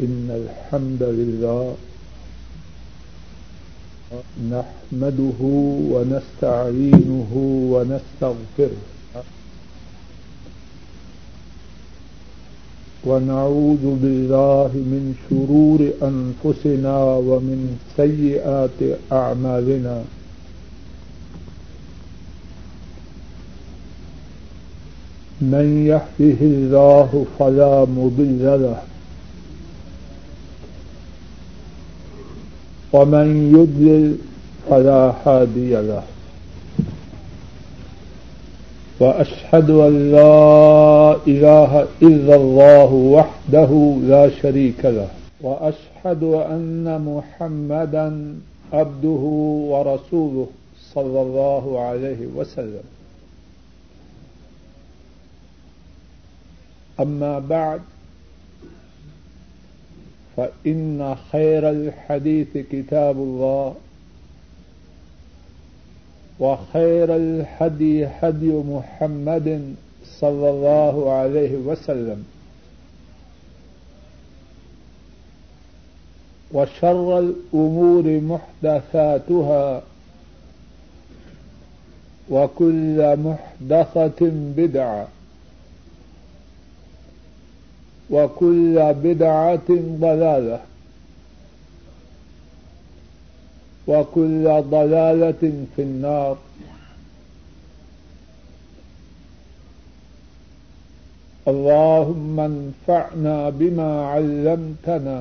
إن الحمد لله نحمده ونستعينه ونستغفره ونعوذ بالله من شرور أنفسنا ومن سيئات أعمالنا من يهده الله فلا مضل له ومن يضلل فلا هادي له وأشهد أن لا إله إلا الله وحده لا شريك له وأشهد أن محمدا عبده ورسوله صلى الله عليه وسلم أما بعد فإن خير الحديث كتاب الله وخير الهدي هدي محمد صلى الله عليه وسلم وشر الأمور محدثاتها وكل محدثة بدعة وكل بدعة ضلالة وكل ضلالة في النار اللهم انفعنا بما علمتنا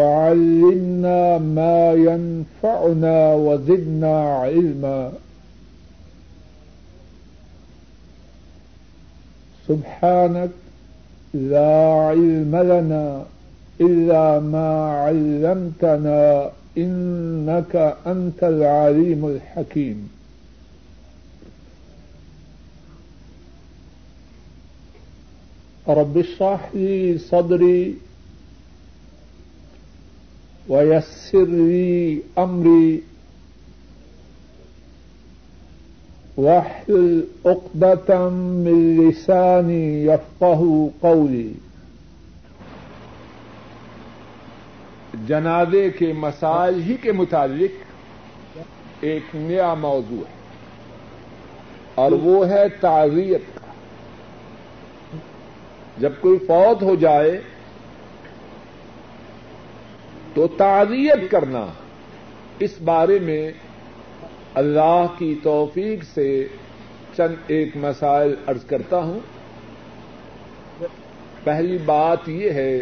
وعلمنا ما ينفعنا وزدنا علما سبحانك لا علم لنا إلا ما علمتنا إنك أنت العليم الحكيم رب اشرح لي صدري ويسر لي أمري واحلل عقدة من لساني يفقهوا قولي. جنازے کے مسائل ہی کے متعلق ایک نیا موضوع ہے اور وہ ہے تعزیت کا. جب کوئی فوت ہو جائے تو تعزیت کرنا، اس بارے میں اللہ کی توفیق سے چند ایک مسائل عرض کرتا ہوں. پہلی بات یہ ہے،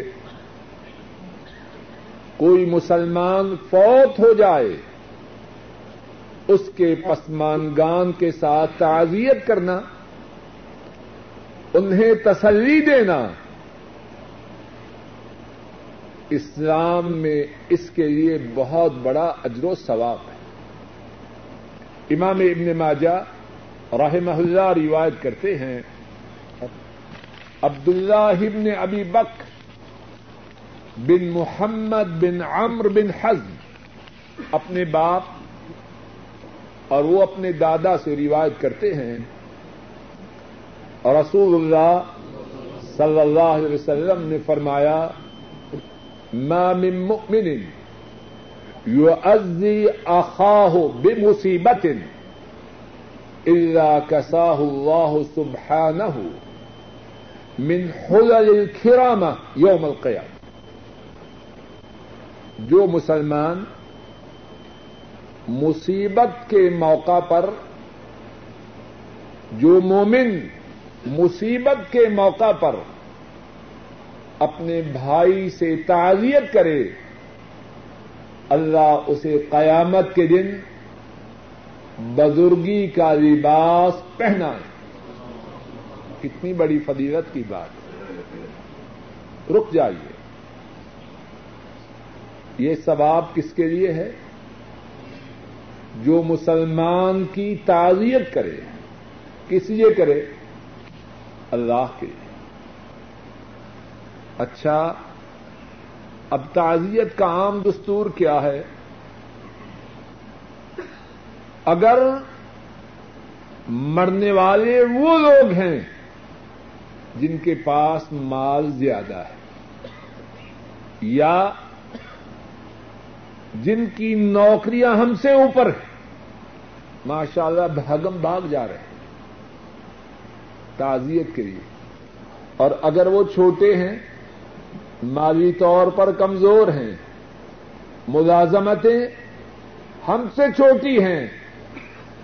کوئی مسلمان فوت ہو جائے اس کے پسماندگان کے ساتھ تعزیت کرنا، انہیں تسلی دینا، اسلام میں اس کے لیے بہت بڑا اجر و ثواب ہے. امام ابن ماجہ رحمہ اللہ روایت کرتے ہیں، عبداللہ ابن ابی بکر بن محمد بن عمرو بن حزم اپنے باپ اور وہ اپنے دادا سے روایت کرتے ہیں، رسول اللہ صلی اللہ علیہ وسلم نے فرمایا، ما من مؤمن يؤذي أخاه بمصيبة إلا كساه الله سبحانه من حلل الكرامة يوم القيامة. جو مسلمان مصیبت کے موقع پر، جو مومن مصیبت کے موقع پر اپنے بھائی سے تعزیت کرے، اللہ اسے قیامت کے دن بزرگی کا لباس پہنائے. کتنی بڑی فضیلت کی بات. رک جائیے، یہ ثواب کس کے لیے ہے؟ جو مسلمان کی تعزیت کرے. کس لیے کرے؟ اللہ کے لیے. اچھا، اب تعزیت کا عام دستور کیا ہے؟ اگر مرنے والے وہ لوگ ہیں جن کے پاس مال زیادہ ہے یا جن کی نوکریاں ہم سے اوپر ہیں، ماشاء اللہ بھاگم بھاگ جا رہے ہیں تعزیت کے لیے، اور اگر وہ چھوٹے ہیں، مالی طور پر کمزور ہیں، ملازمتیں ہم سے چھوٹی ہیں،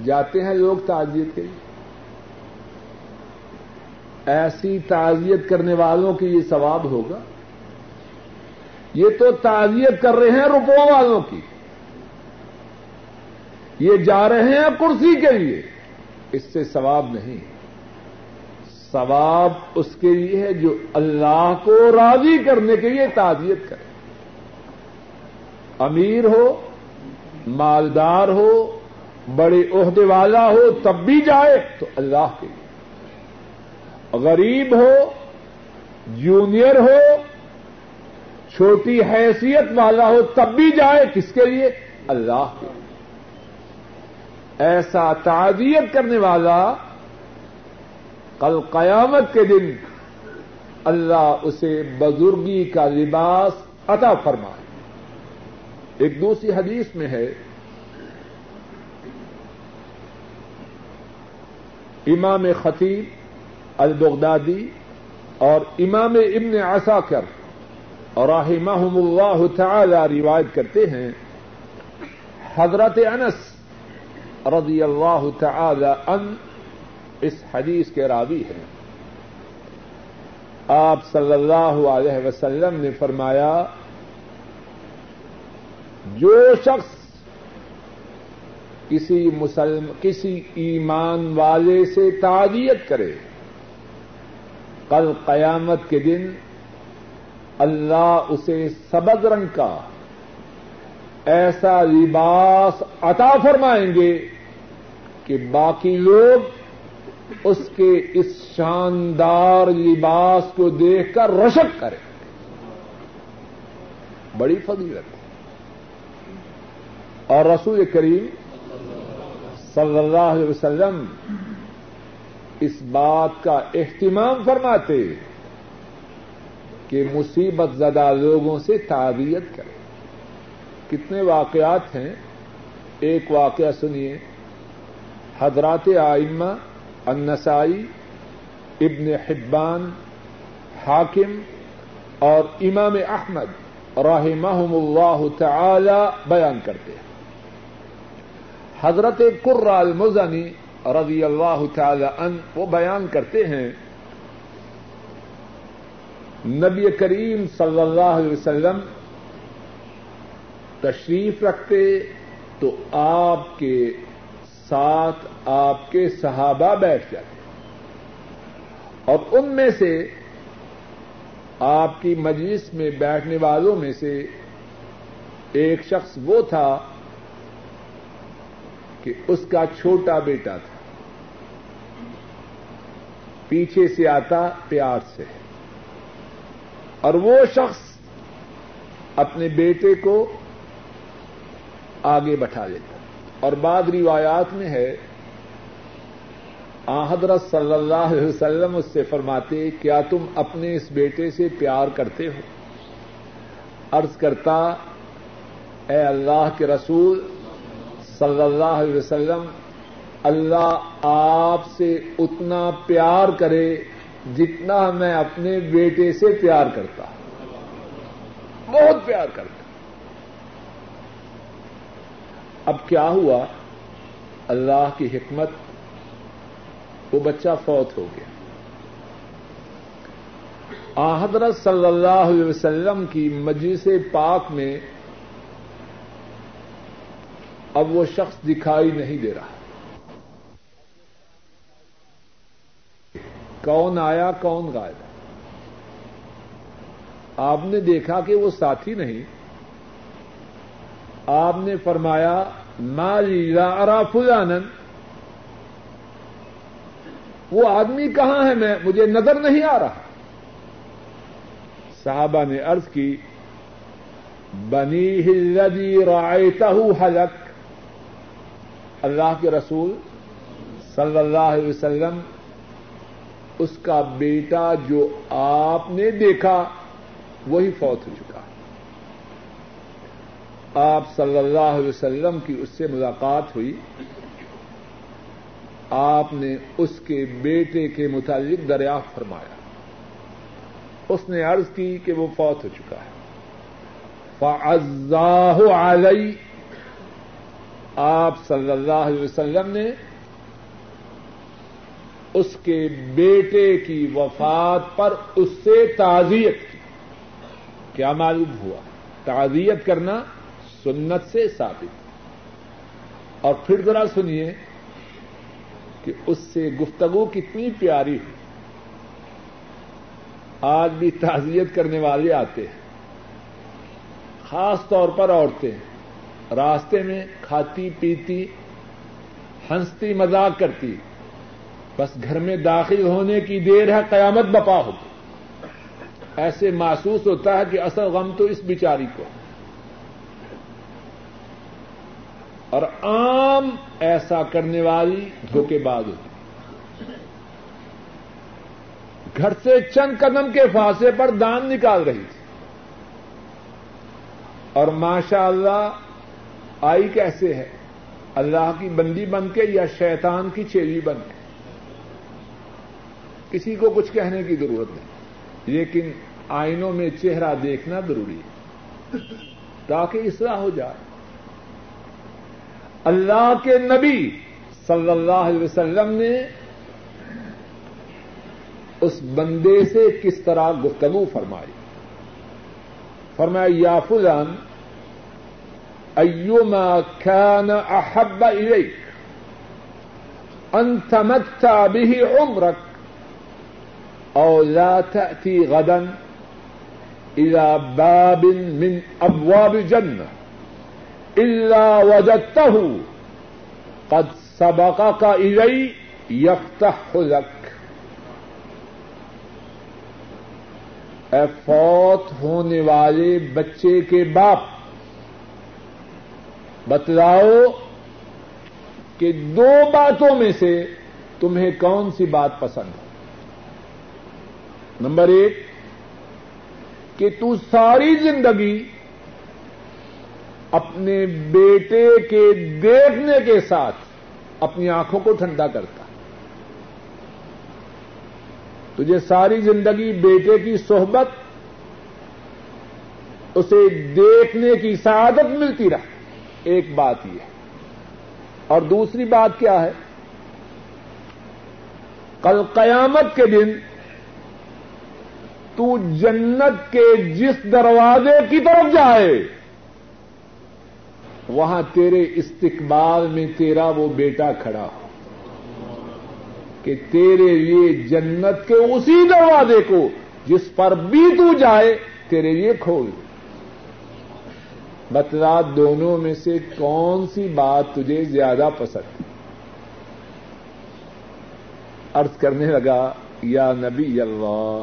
جاتے ہیں لوگ تعزیت کے لیے۔ ایسی تعزیت کرنے والوں کی یہ ثواب ہوگا، یہ تو تعزیت کر رہے ہیں روپوں والوں کی، یہ جا رہے ہیں کرسی کے لیے، اس سے ثواب نہیں، ثواب اس کے لیے ہے جو اللہ کو راضی کرنے کے لیے تعزیت کرے۔ امیر ہو، مالدار ہو، بڑے عہدے والا ہو، تب بھی جائے تو اللہ کے لیے، غریب ہو، جونیئر ہو، چھوٹی حیثیت والا ہو، تب بھی جائے، کس کے لیے؟ اللہ کے لیے۔ ایسا تعزیت کرنے والا کل قیامت کے دن اللہ اسے بزرگی کا لباس عطا فرمائے۔ ایک دوسری حدیث میں ہے، امام خطیب البغدادی اور امام ابن عساکر رحمہم اللہ تعالی روایت کرتے ہیں، حضرت انس رضی اللہ تعالی عنہ اس حدیث کے راوی ہیں، آپ صلی اللہ علیہ وسلم نے فرمایا، جو شخص کسی ایمان والے سے تعزیت کرے، کل قیامت کے دن اللہ اسے سبز رنگ کا ایسا لباس عطا فرمائیں گے کہ باقی لوگ اس کے اس شاندار لباس کو دیکھ کر رشک کریں۔ بڑی فضیلت ہے، اور رسول کریم صلی اللہ علیہ وسلم اس بات کا اہتمام فرماتے کہ مصیبت زدہ لوگوں سے تعزیت کریں۔ کتنے واقعات ہیں، ایک واقعہ سنیے، حضرات ائمہ النسائی، ابن حبان، حاکم اور امام احمد رحمہم اللہ تعالی بیان کرتے ہیں، حضرت قرہ المزنی رضی اللہ تعالی عنہ وہ بیان کرتے ہیں، نبی کریم صلی اللہ علیہ وسلم تشریف رکھتے تو آپ کے ساتھ آپ کے صحابہ بیٹھ جاتے، اور ان میں سے آپ کی مجلس میں بیٹھنے والوں میں سے ایک شخص وہ تھا کہ اس کا چھوٹا بیٹا تھا، پیچھے سے آتا پیار سے، اور وہ شخص اپنے بیٹے کو آگے بٹھا لیتا، اور بعض روایات میں ہے حضرت صلی اللہ علیہ وسلم اس سے فرماتے، کیا تم اپنے اس بیٹے سے پیار کرتے ہو؟ عرض کرتا، اے اللہ کے رسول صلی اللہ علیہ وسلم، اللہ آپ سے اتنا پیار کرے جتنا میں اپنے بیٹے سے پیار کرتا، بہت پیار کرتا۔ اب کیا ہوا؟ اللہ کی حکمت، وہ بچہ فوت ہو گیا۔ حضرت صلی اللہ علیہ وسلم کی مجلس پاک میں اب وہ شخص دکھائی نہیں دے رہا، کون آیا کون غائب۔ آپ نے دیکھا کہ وہ ساتھی نہیں، آپ نے فرمایا، ما لی لا ارا فلانا، وہ آدمی کہاں ہے، میں مجھے نظر نہیں آ رہا۔ صحابہ نے عرض کی، بنیہ الذی رعیتہ ہلک، اللہ کے رسول صلی اللہ علیہ وسلم اس کا بیٹا جو آپ نے دیکھا وہی فوت ہو چکا ہے. آپ صلی اللہ علیہ وسلم کی اس سے ملاقات ہوئی, آپ نے اس کے بیٹے کے متعلق دریافت فرمایا. اس نے عرض کی کہ وہ فوت ہو چکا ہے. فعزاہ علی, آپ صلی اللہ علیہ وسلم نے اس کے بیٹے کی وفات پر اس سے تعزیت کی. کیا معلوم ہوا؟ تعزیت کرنا سنت سے ثابت. اور پھر ذرا سنیے کہ اس سے گفتگو کتنی پیاری ہوئی. آج بھی تعزیت کرنے والے آتے ہیں, خاص طور پر عورتیں. راستے میں کھاتی پیتی ہنستی مذاق کرتی, بس گھر میں داخل ہونے کی دیر ہے قیامت بپا ہوگی. ایسے محسوس ہوتا ہے کہ اصل غم تو اس بیچاری کو. اور عام ایسا کرنے والی دھوکے باز ہوتی. گھر سے چند قدم کے فاصلے پر دان نکال رہی تھی, اور ماشاء اللہ آئی کیسے ہے, اللہ کی بندی بن کے یا شیطان کی چیلی بن کے. کسی کو کچھ کہنے کی ضرورت نہیں, لیکن آئینوں میں چہرہ دیکھنا ضروری ہے تاکہ اصلاح ہو جائے. اللہ کے نبی صلی اللہ علیہ وسلم نے اس بندے سے کس طرح گفتگو فرمائی. فرمایا یا فلان ایما کان احب الیک ان تمتع به عمرک او لا تأتی غدا الى باب من ابواب الجنہ الا وجدته قد سبقك الی یفتح لک. اے فوت ہونے والے بچے کے باپ, بتلاؤ کہ دو باتوں میں سے تمہیں کون سی بات پسند ہے. نمبر ایک کہ تو ساری زندگی اپنے بیٹے کے دیکھنے کے ساتھ اپنی آنکھوں کو ٹھنڈا کرتا, تجھے ساری زندگی بیٹے کی صحبت اسے دیکھنے کی سعادت ملتی رہی. ایک بات یہ. اور دوسری بات کیا ہے؟ کل قیامت کے دن تو جنت کے جس دروازے کی طرف جائے وہاں تیرے استقبال میں تیرا وہ بیٹا کھڑا ہو کہ تیرے لیے جنت کے اسی دروازے کو جس پر بھی تو جائے تیرے لیے کھول. بتلا دونوں میں سے کون سی بات تجھے زیادہ پسند؟ عرض کرنے لگا یا نبی اللہ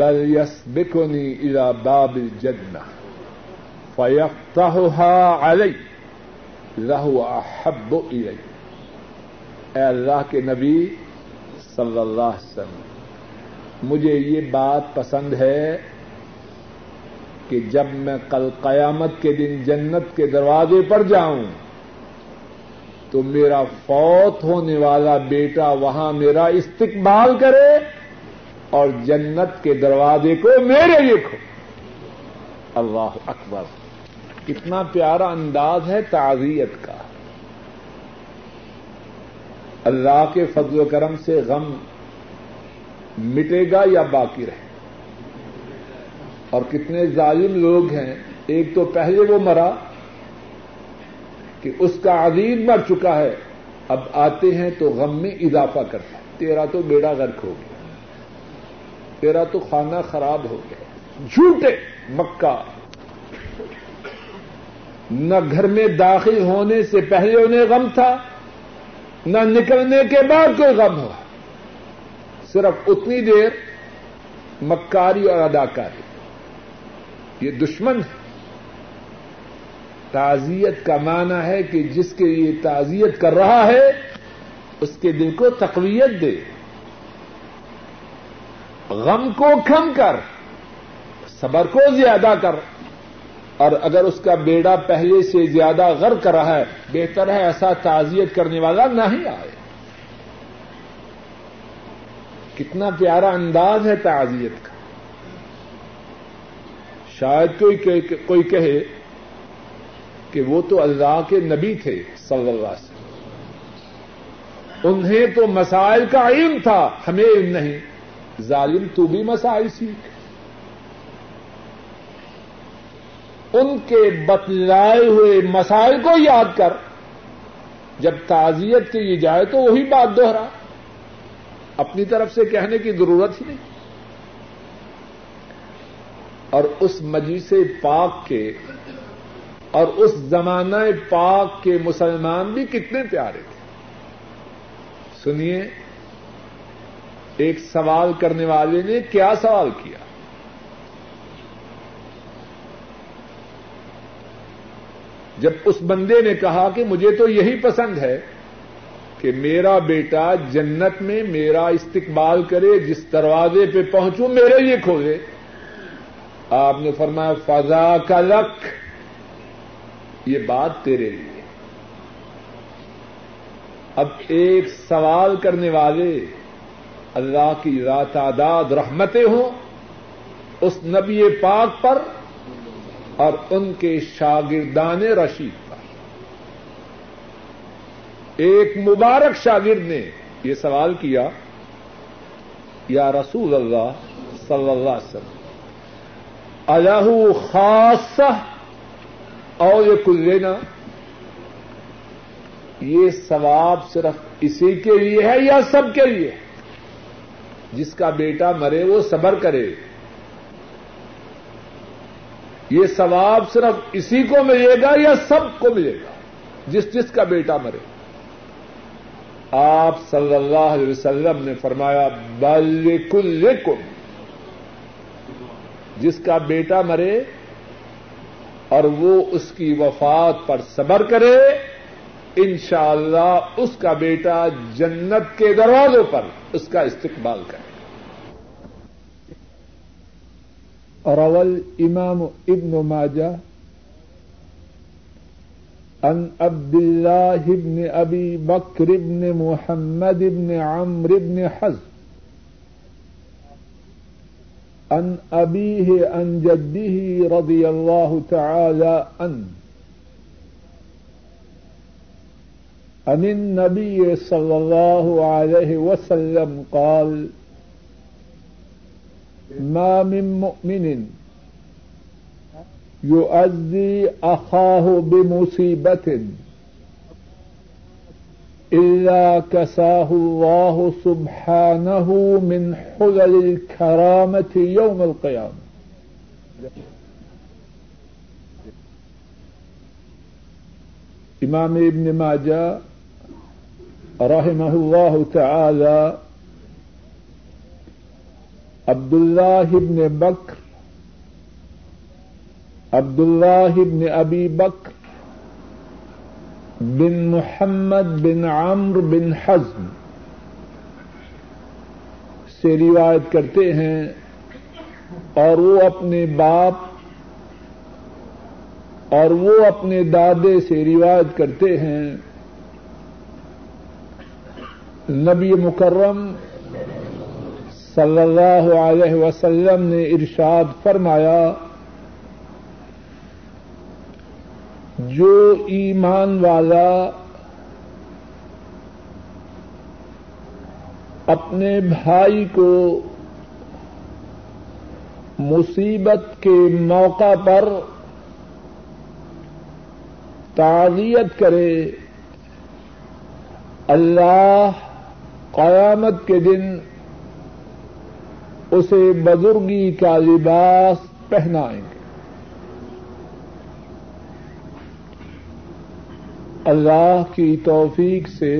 بل یسبقنی الی باب الجنہ فیفتحها علی لہو احب الی. اے اللہ کے نبی صلی اللہ علیہ وسلم, مجھے یہ بات پسند ہے کہ جب میں کل قیامت کے دن جنت کے دروازے پر جاؤں تو میرا فوت ہونے والا بیٹا وہاں میرا استقبال کرے اور جنت کے دروازے کو میرے لیے کھولے. اللہ اکبر, کتنا پیارا انداز ہے تعزیت کا. اللہ کے فضل و کرم سے غم مٹے گا یا باقی رہے؟ اور کتنے ظالم لوگ ہیں, ایک تو پہلے وہ مرا کہ اس کا عزیز مر چکا ہے, اب آتے ہیں تو غم میں اضافہ کرتے ہیں. تیرا تو بیڑا غرق ہو گیا, تیرا تو کھانا خراب ہو گیا. جھوٹے مکہ, نہ گھر میں داخل ہونے سے پہلے انہیں غم تھا نہ نکلنے کے بعد کوئی غم ہوا, صرف اتنی دیر مکاری اور اداکاری. یہ دشمن ہے. تعزیت کا معنی ہے کہ جس کے لیے تعزیت کر رہا ہے اس کے دل کو تقویت دے, غم کو کم کر, صبر کو زیادہ کر, اور اگر اس کا بیڑا پہلے سے زیادہ غرق رہا ہے بہتر ہے ایسا تعزیت کرنے والا نہیں آئے. کتنا پیارا انداز ہے تعزیت کا. شاید کوئی کہے کہ وہ تو اللہ کے نبی تھے صلی اللہ علیہ وسلم, انہیں تو مسائل کا علم تھا, ہمیں علم نہیں. ظالم تو بھی مسائل سیکھ. ان کے بتلائے ہوئے مسائل کو یاد کر. جب تعزیت کی یہ جائے تو وہی بات دوہرا, اپنی طرف سے کہنے کی ضرورت ہی نہیں. اور اس مجلس پاک کے اور اس زمانہ پاک کے مسلمان بھی کتنے پیارے تھے. سنیے ایک سوال کرنے والے نے کیا سوال کیا. جب اس بندے نے کہا کہ مجھے تو یہی پسند ہے کہ میرا بیٹا جنت میں میرا استقبال کرے, جس دروازے پہ پہنچوں میرے لیے کھولے, آپ نے فرمایا فضاک لک, یہ بات تیرے لیے. اب ایک سوال کرنے والے اللہ کی ذات تعداد رحمتیں ہوں اس نبی پاک پر اور ان کے شاگردان رشید پر. ایک مبارک شاگرد نے یہ سوال کیا, یا رسول اللہ صلی اللہ علیہ وسلم الہ خاصہ اور یہ کلینا, یہ ثواب صرف اسی کے لیے ہے یا سب کے لیے؟ جس کا بیٹا مرے وہ صبر کرے, یہ ثواب صرف اسی کو ملے گا یا سب کو ملے گا جس کا بیٹا مرے؟ آپ صلی اللہ علیہ وسلم نے فرمایا بل لکلکم, جس کا بیٹا مرے اور وہ اس کی وفات پر صبر کرے انشاءاللہ اس کا بیٹا جنت کے دروازوں پر اس کا استقبال کرے. روى الإمام ابن ماجه عن عبد الله بن أبي بكر بن محمد بن عمرو بن حزم عن أبيه عن جده رضي الله تعالى عنه عن النبي صلى الله عليه وسلم قال ما من مؤمن يؤذي أخاه بمصيبة إلا كساه الله سبحانه من حلل الكرامة يوم القيامة. امام ابن ماجہ رحمہ اللہ تعالی عبداللہ ابن بکر, عبداللہ ابن ابی بکر بن محمد بن عمرو بن حزم سے روایت کرتے ہیں, اور وہ اپنے باپ اور وہ اپنے دادے سے روایت کرتے ہیں. نبی مکرم صلی اللہ علیہ وسلم نے ارشاد فرمایا جو ایمان والا اپنے بھائی کو مصیبت کے موقع پر تعزیت کرے اللہ قیامت کے دن اسے بزرگی کا لباس پہنائیں گے. اللہ کی توفیق سے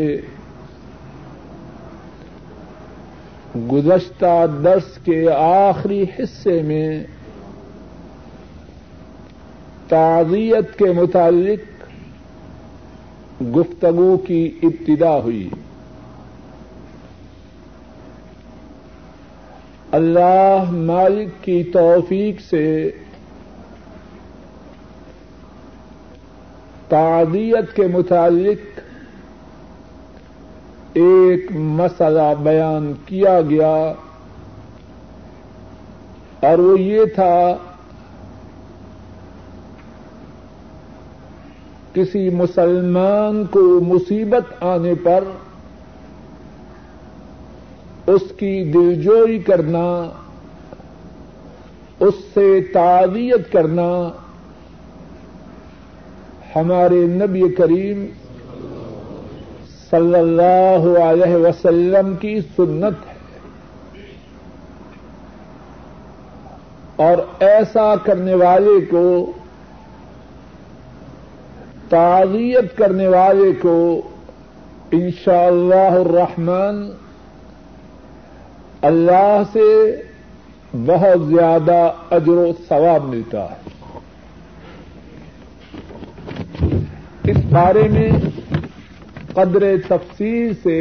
گزشتہ درس کے آخری حصے میں تعزیت کے متعلق گفتگو کی ابتدا ہوئی. اللہ مالک کی توفیق سے تعدیت کے متعلق ایک مسئلہ بیان کیا گیا اور وہ یہ تھا کسی مسلمان کو مصیبت آنے پر اس کی دلجوئی کرنا، اس سے تعاویت کرنا ہمارے نبی کریم صلی اللہ علیہ وسلم کی سنت ہے، اور ایسا کرنے والے کو، تعزیت کرنے والے کو انشاء اللہ الرحمن اللہ سے بہت زیادہ اجر و ثواب ملتا ہے۔ اس بارے میں قدر تفصیل سے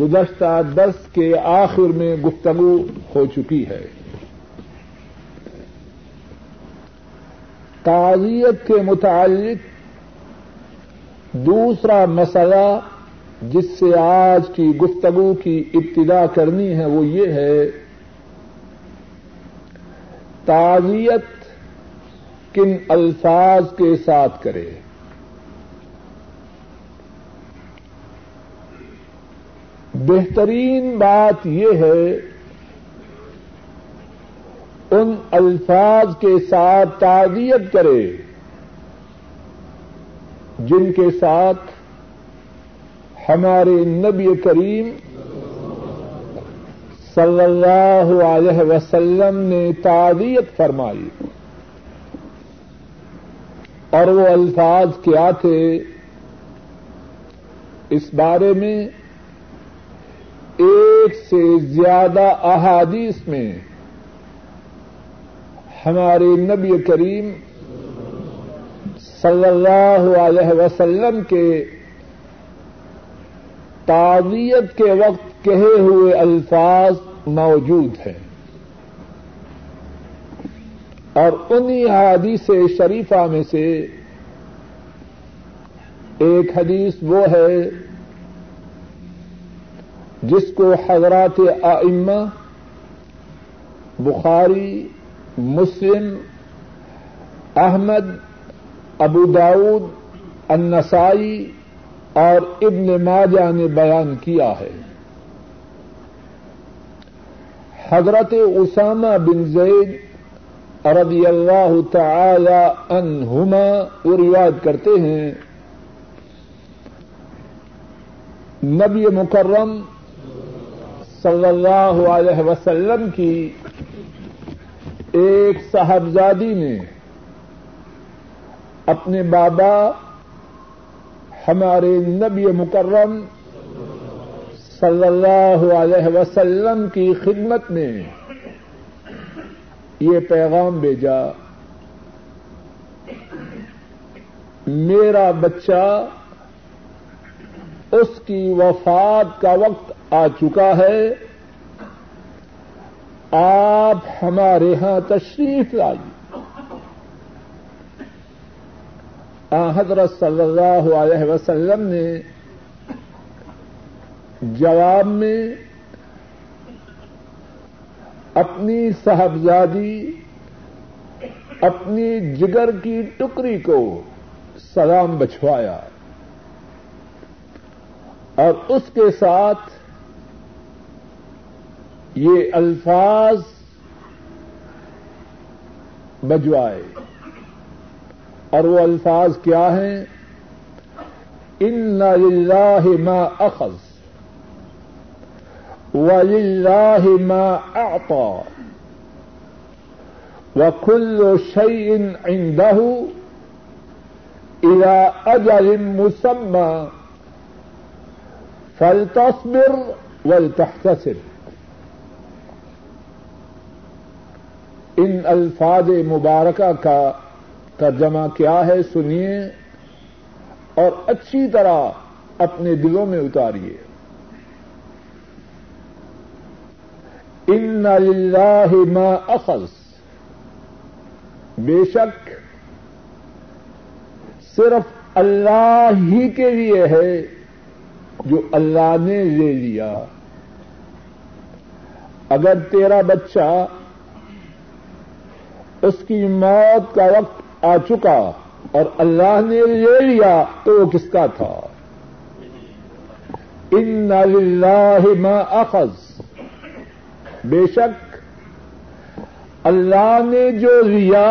گزشتہ درس کے آخر میں گفتگو ہو چکی ہے۔ تعزیت کے متعلق دوسرا مسئلہ جس سے آج کی گفتگو کی ابتدا کرنی ہے وہ یہ ہے، تعزیت کن الفاظ کے ساتھ کرے۔ بہترین بات یہ ہے ان الفاظ کے ساتھ تعزیت کرے جن کے ساتھ ہمارے نبی کریم صلی اللہ علیہ وسلم نے تعزیت فرمائی، اور وہ الفاظ کیا تھے اس بارے میں ایک سے زیادہ احادیث میں ہمارے نبی کریم صلی اللہ علیہ وسلم کے تعزیت کے وقت کہے ہوئے الفاظ موجود ہیں، اور انہی حدیث شریفہ میں سے ایک حدیث وہ ہے جس کو حضرات ائمہ بخاری، مسلم، احمد، ابو داؤد، النسائی اور ابن ماجہ نے بیان کیا ہے۔ حضرت اسامہ بن زید رضی اللہ تعالی عنہما وہ روایت کرتے ہیں، نبی مکرم صلی اللہ علیہ وسلم کی ایک صاحبزادی نے اپنے بابا ہمارے نبی مکرم صلی اللہ علیہ وسلم کی خدمت میں یہ پیغام بھیجا، میرا بچہ اس کی وفات کا وقت آ چکا ہے، آپ ہمارے ہاں تشریف لائیے۔ حضرت صلی اللہ علیہ وسلم نے جواب میں اپنی صاحبزادی، اپنی جگر کی ٹکری کو سلام بچھوایا، اور اس کے ساتھ یہ الفاظ بجوائے، اور وہ الفاظ کیا ہیں، اِنَّ لِلَّهِ مَا أَخَذَ وَلِلَّهِ مَا أَعْطَى وَكُلُّ شَيْءٍ عِنْدَهُ إِلَى أَجَلٍ مُّسَمًّى فَلْتَصْبِرْ وَلْتَحْتَسِبْ۔ ان الفاظ مبارکہ کا ترجمہ کیا ہے سنیے اور اچھی طرح اپنے دلوں میں اتاریے۔ ان للہ ما اخذ، بے شک صرف اللہ ہی کے لیے ہے جو اللہ نے لے لیا۔ اگر تیرا بچہ اس کی موت کا وقت آ چکا اور اللہ نے لے لیا تو وہ کس کا تھا؟ ان للہ ما اخذ، بے شک اللہ نے جو لیا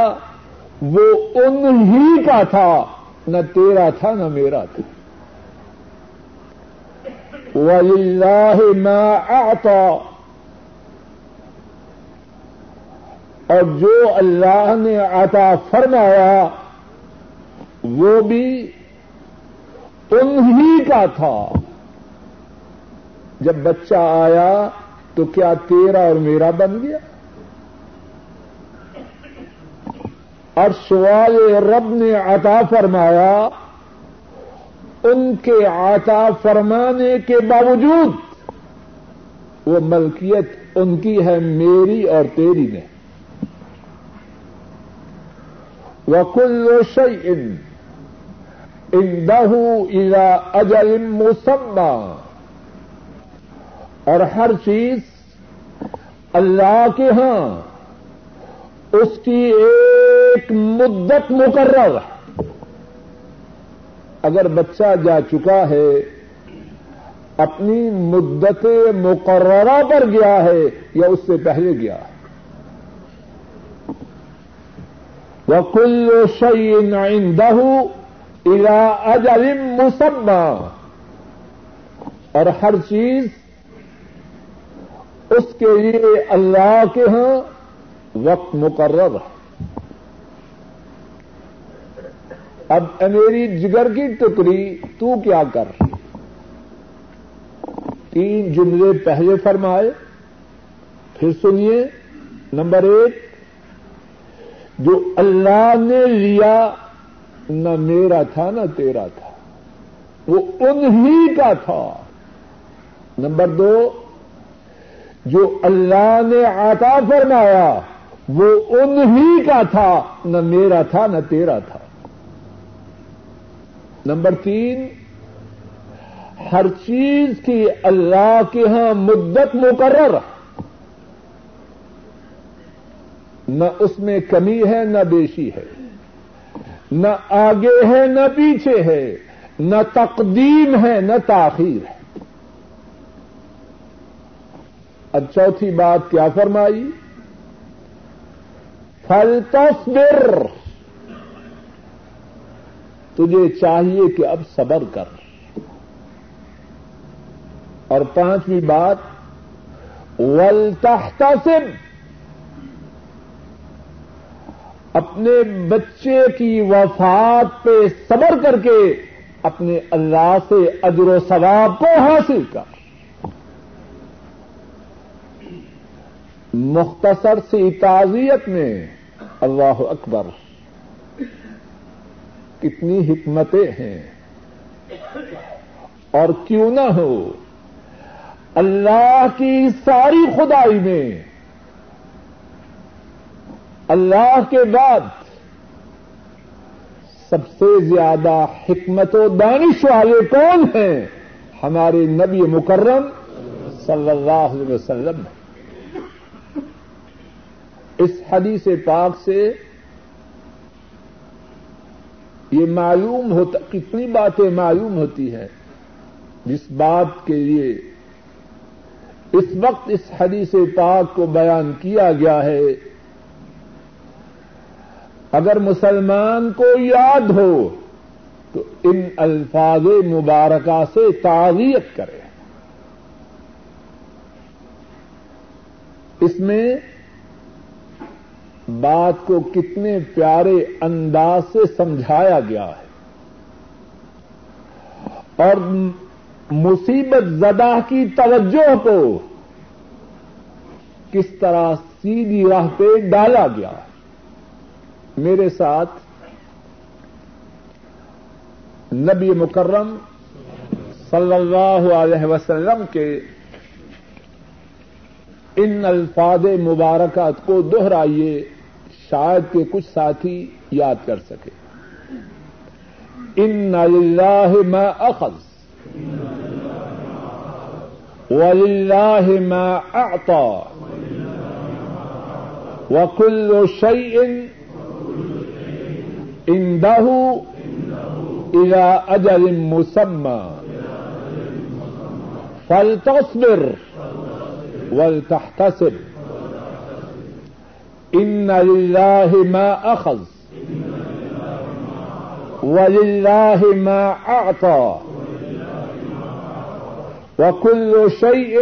وہ ان ہی کا تھا، نہ تیرا تھا نہ میرا تھا۔ وَلِلَّهِ مَا أَعْطَى، اور جو اللہ نے عطا فرمایا وہ بھی انہی کا تھا۔ جب بچہ آیا تو کیا تیرا اور میرا بن گیا؟ اور سوال رب نے عطا فرمایا، ان کے عطا فرمانے کے باوجود وہ ملکیت ان کی ہے، میری اور تیری نہیں۔ وَكُلُّ شَيْءٍ عِنْدَهُ إِلَىٰ أَجَلٍ مُّسَمًّى، اور ہر چیز اللہ کے ہاں اس کی ایک مدت مقرر ہے۔ اگر بچہ جا چکا ہے، اپنی مدت مقررہ پر گیا ہے یا اس سے پہلے گیا ہے۔ وَكُلُّ شَيْءٍ عِنْدَهُ إِلَىٰ أَجَلٍ مُّسَمًّى، اور ہر چیز اس کے لیے اللہ کے ہاں وقت مقرر ہے۔ اب میری جگر کی ٹکڑی، تو کیا کر؟ 3 جملے پہلے فرمائے، پھر سنیے۔ نمبر 1، جو اللہ نے لیا نہ میرا تھا نہ تیرا تھا، وہ انہی کا تھا۔ نمبر 2، جو اللہ نے عطا فرمایا وہ انہی کا تھا، نہ میرا تھا نہ تیرا تھا۔ نمبر 3، ہر چیز کی اللہ کے ہاں مدت مقرر، نہ اس میں کمی ہے نہ بیشی ہے، نہ آگے ہے نہ پیچھے ہے، نہ تقدیم ہے نہ تاخیر ہے۔ اب چوتھی بات کیا فرمائی؟ فَلْتَصْبِرْ، تجھے چاہیے کہ اب صبر کر۔ اور 5ویں بات، وَلْتَحْتَسِبْ، اپنے بچے کی وفات پہ صبر کر کے اپنے اللہ سے اجر و ثواب کو حاصل کر۔ مختصر سی تعزیت میں اللہ اکبر، کتنی حکمتیں ہیں، اور کیوں نہ ہو اللہ کی ساری خدائی میں اللہ کے بعد سب سے زیادہ حکمت و دانش والے کون ہیں؟ ہمارے نبی مکرم صلی اللہ علیہ وسلم۔ اس حدیث پاک سے یہ معلوم ہوتا، کتنی باتیں معلوم ہوتی ہیں جس بات کے لیے اس وقت اس حدیث پاک کو بیان کیا گیا ہے۔ اگر مسلمان کو یاد ہو تو ان الفاظ مبارکہ سے تعزیت کرے۔ اس میں بات کو کتنے پیارے انداز سے سمجھایا گیا ہے، اور مصیبت زدہ کی توجہ کو کس طرح سیدھی راہ پہ ڈالا گیا۔ میرے ساتھ نبی مکرم صلی اللہ علیہ وسلم کے ان الفاظ مبارکات کو دوہرائیے، شاید کہ کچھ ساتھی یاد کر سکے. ان للہ ما اخذ وللہ ما اعطى وکل شیء عنده الى اجل مسمى فلتصبر ولتحتسب. ان للہ ما اخذ وللہ ما اعطى وکل شیء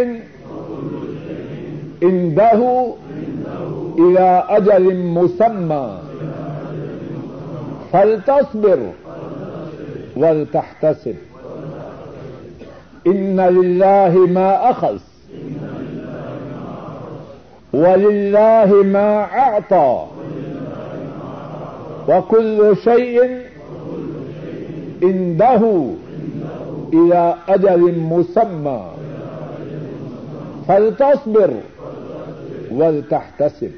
عنده الى اجل مسمى فلتصبر ولتحتسب. ان للہ ما اخذ وللہ ما اعطى وکل شیء عنده الى اجل مسمى فلتصبر ولتحتسب.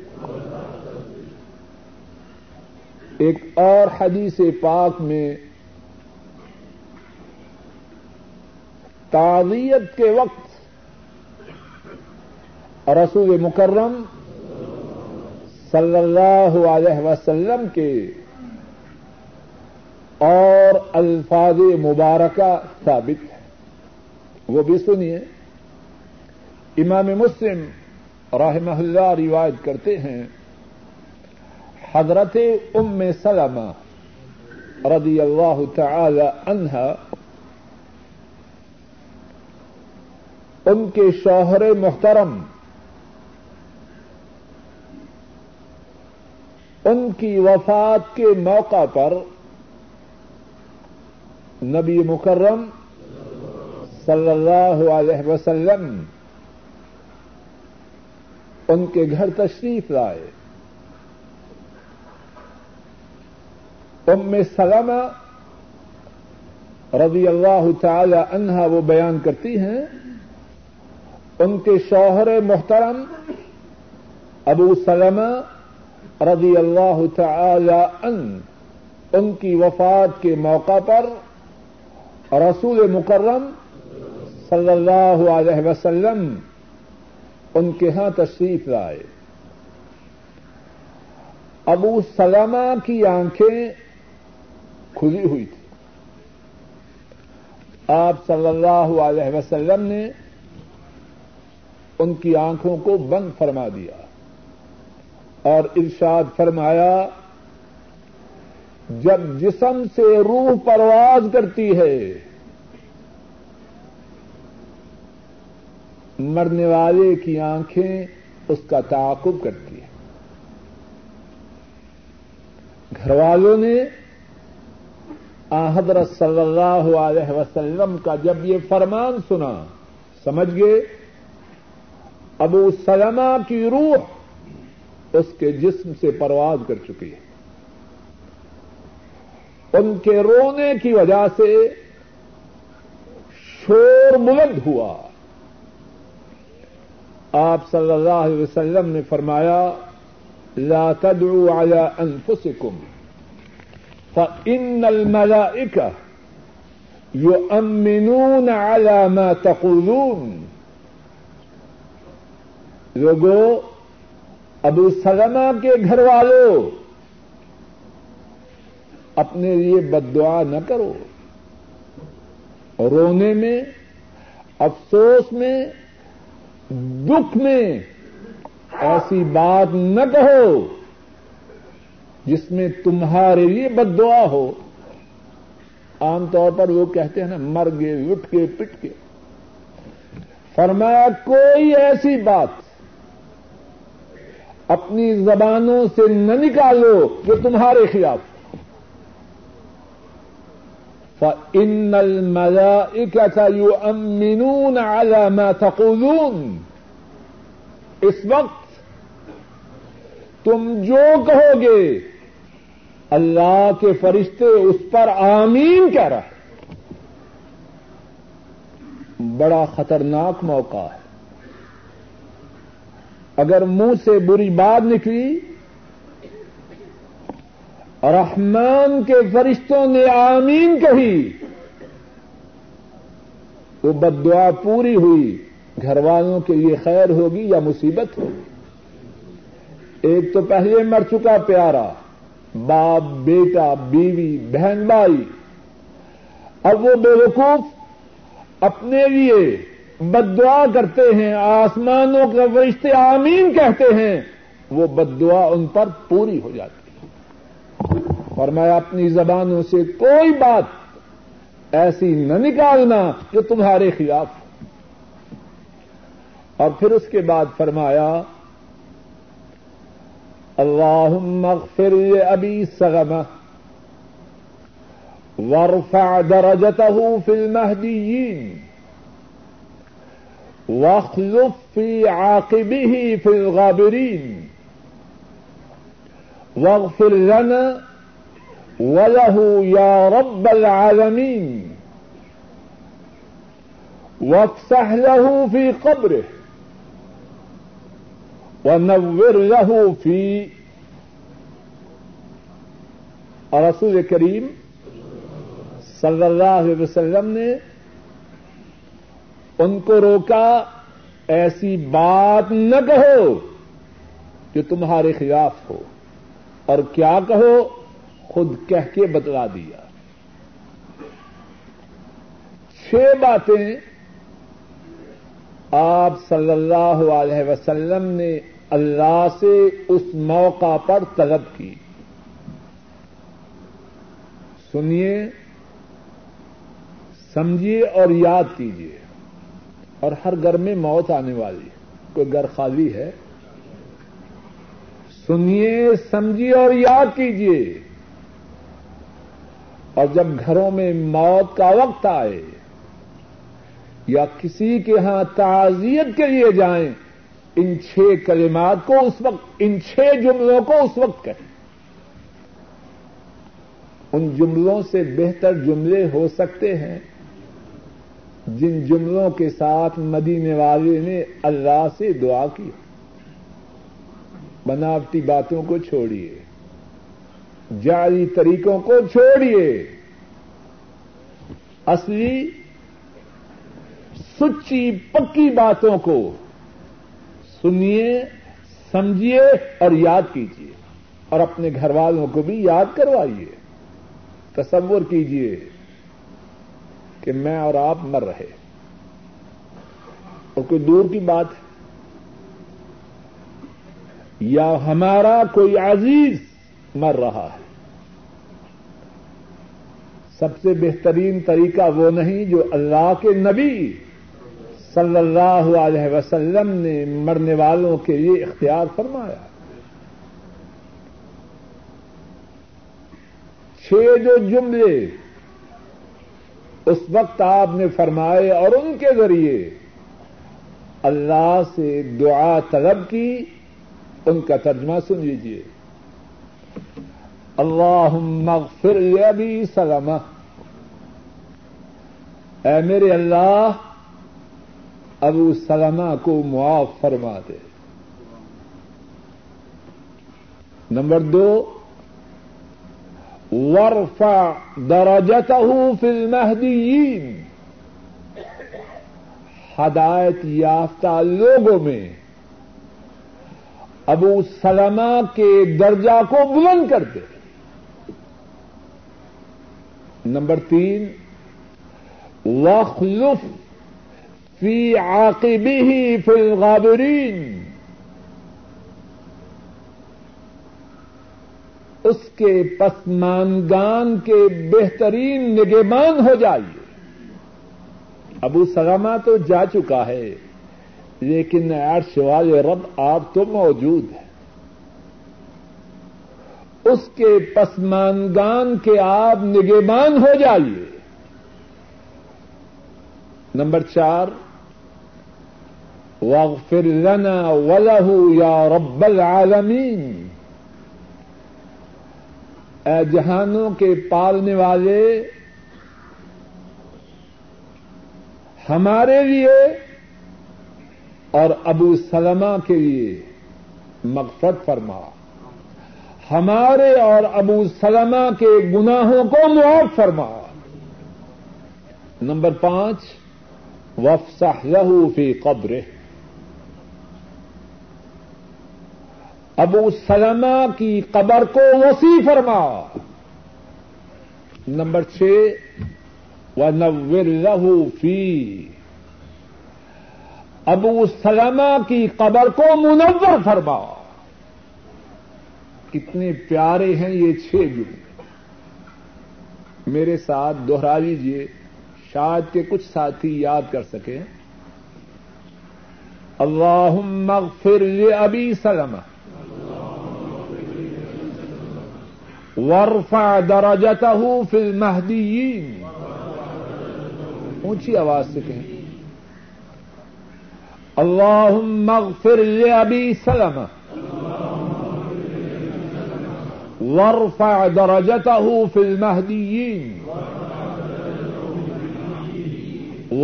ایک اور حدیث پاک میں تعزیت کے وقت رسول مکرم صلی اللہ علیہ وسلم کے اور الفاظ مبارکہ ثابت ہے، وہ بھی سنیے. امام مسلم رحمہ اللہ روایت کرتے ہیں، حضرت ام سلمہ رضی اللہ تعالی عنہا ان کے شوہر محترم ان کی وفات کے موقع پر نبی مکرم صلی اللہ علیہ وسلم ان کے گھر تشریف لائے. ام سلمہ رضی اللہ تعالی عنہا وہ بیان کرتی ہیں، ان کے شوہر محترم ابو سلمہ رضی اللہ تعالی عنہ ان کی وفات کے موقع پر رسول مکرم صلی اللہ علیہ وسلم ان کے ہاں تشریف لائے. ابو سلمہ کی آنکھیں کھلی ہوئی تھی. آپ صلی اللہ علیہ وسلم نے ان کی آنکھوں کو بند فرما دیا اور ارشاد فرمایا، جب جسم سے روح پرواز کرتی ہے مرنے والے کی آنکھیں اس کا تعاقب کرتی ہیں. گھر والوں نے حضرت صلی اللہ علیہ وسلم کا جب یہ فرمان سنا سمجھ گئے ابو سلمہ کی روح اس کے جسم سے پرواز کر چکی ہے. ان کے رونے کی وجہ سے شور بلند ہوا. آپ صلی اللہ علیہ وسلم نے فرمایا، لا تدعوا على انفسكم فإن الملائكة يؤمنون على ما تقولون. لوگو، ابو سلمہ کے گھر والوں، اپنے لیے بد دعا نہ کرو. رونے میں، افسوس میں، دکھ میں ایسی بات نہ کہو جس میں تمہارے لیے بد دعا ہو. عام طور پر وہ کہتے ہیں نا، مر گئے، لٹ گئے، پٹ گئے. فرمایا کوئی ایسی بات اپنی زبانوں سے نہ نکالو جو تمہارے خلاف. فَإِنَّ الْمَلَائِكَةَ يُؤْمِنُونَ عَلَى مَا تَقُولُونَ. اس وقت تم جو کہو گے اللہ کے فرشتے اس پر آمین کہہ رہا ہے. بڑا خطرناک موقع ہے. اگر منہ سے بری بات نکلی رحمان کے فرشتوں نے آمین کہی وہ بد دعا پوری ہوئی، گھر والوں کے لیے خیر ہوگی یا مصیبت ہوگی؟ ایک تو پہلے مر چکا پیارا باپ، بیٹا، بیوی، بہن، بھائی، اب وہ بیوقوف اپنے لیے بد دعا کرتے ہیں، آسمانوں کے فرشتے آمین کہتے ہیں، وہ بد دعا ان پر پوری ہو جاتی ہے۔ فرمایا اپنی زبانوں سے کوئی بات ایسی نہ نکالنا جو تمہارے خلاف ہو۔ اور پھر اس کے بعد فرمایا اللہم اغفر لأبی سلمہ وارفع درجته في المهديين واخلف في عاقبه في الغابرين واغفر لنا وله يا رب العالمين وافسح له في قبره وَنَوِّرْ لَهُ فِي۔ رسول کریم صلی اللہ علیہ وسلم نے ان کو روکا ایسی بات نہ کہو جو تمہارے خلاف ہو، اور کیا کہو خود کہہ کے بتلا دیا۔ 6 باتیں آپ صلی اللہ علیہ وسلم نے اللہ سے اس موقع پر طلب کی، سنیے، سمجھیے اور یاد کیجیے۔ اور ہر گھر میں موت آنے والی، کوئی گھر خالی ہے؟ سنیے، سمجھیے اور یاد کیجیے، اور جب گھروں میں موت کا وقت آئے یا کسی کے ہاں تعزیت کے لیے جائیں، ان 6 کلمات کو اس وقت، ان 6 جملوں کو اس وقت کہیں۔ ان جملوں سے بہتر جملے ہو سکتے ہیں جن جملوں کے ساتھ مدینے والے نے اللہ سے دعا کی۔ بناوٹی باتوں کو چھوڑیے، جعلی طریقوں کو چھوڑیے، اصلی سچی پکی باتوں کو سنیے، سمجھیے اور یاد کیجیے، اور اپنے گھر والوں کو بھی یاد کروائیے۔ تصور کیجیے کہ میں اور آپ مر رہے، اور کوئی دور کی بات ہے، یا ہمارا کوئی عزیز مر رہا ہے، سب سے بہترین طریقہ وہ نہیں جو اللہ کے نبی صلی اللہ علیہ وسلم نے مرنے والوں کے لیے اختیار فرمایا؟ 6 جو جملے اس وقت آپ نے فرمائے اور ان کے ذریعے اللہ سے دعا طلب کی، ان کا ترجمہ سن لیجیے۔ اللہم اغفر لأبی سلمہ، اے میرے اللہ ابو سلمہ کو معاف فرما دے۔ نمبر 2 وارفع درجته فی المہدیین، ہدایت یافتہ لوگوں میں ابو سلمہ کے درجہ کو بلند کر دے۔ نمبر 3 واخلف فی عاقبہ فی الغابرین، اس کے پسماندگان کے بہترین نگہبان ہو جائیے۔ ابو سلمہ تو جا چکا ہے، لیکن عرش والے رب آپ تو موجود ہیں، اس کے پسماندگان کے آپ نگہبان ہو جائیے۔ نمبر 4 واغفر لنا وله یا رب العالمین، اے جہانوں کے پالنے والے ہمارے لیے اور ابو سلمہ کے لیے مغفرت فرما، ہمارے اور ابو سلمہ کے گناہوں کو معاف فرما۔ نمبر 5، وافسح له فی قبره، ابو سلمہ کی قبر کو وسیع فرما۔ نمبر 6، ونور له فی، ابو سلمہ کی قبر کو منور فرما۔ کتنے پیارے ہیں یہ 6 جملے، میرے ساتھ دوہرا لیجیے، شاید کے کچھ ساتھی یاد کر سکیں۔ اللہم اغفر لابی سلمہ وارفع درجته فی المہدیین، اونچی آواز سے کہیں اللہم اغفر لابی سلمہ وارفع درجته في المهديين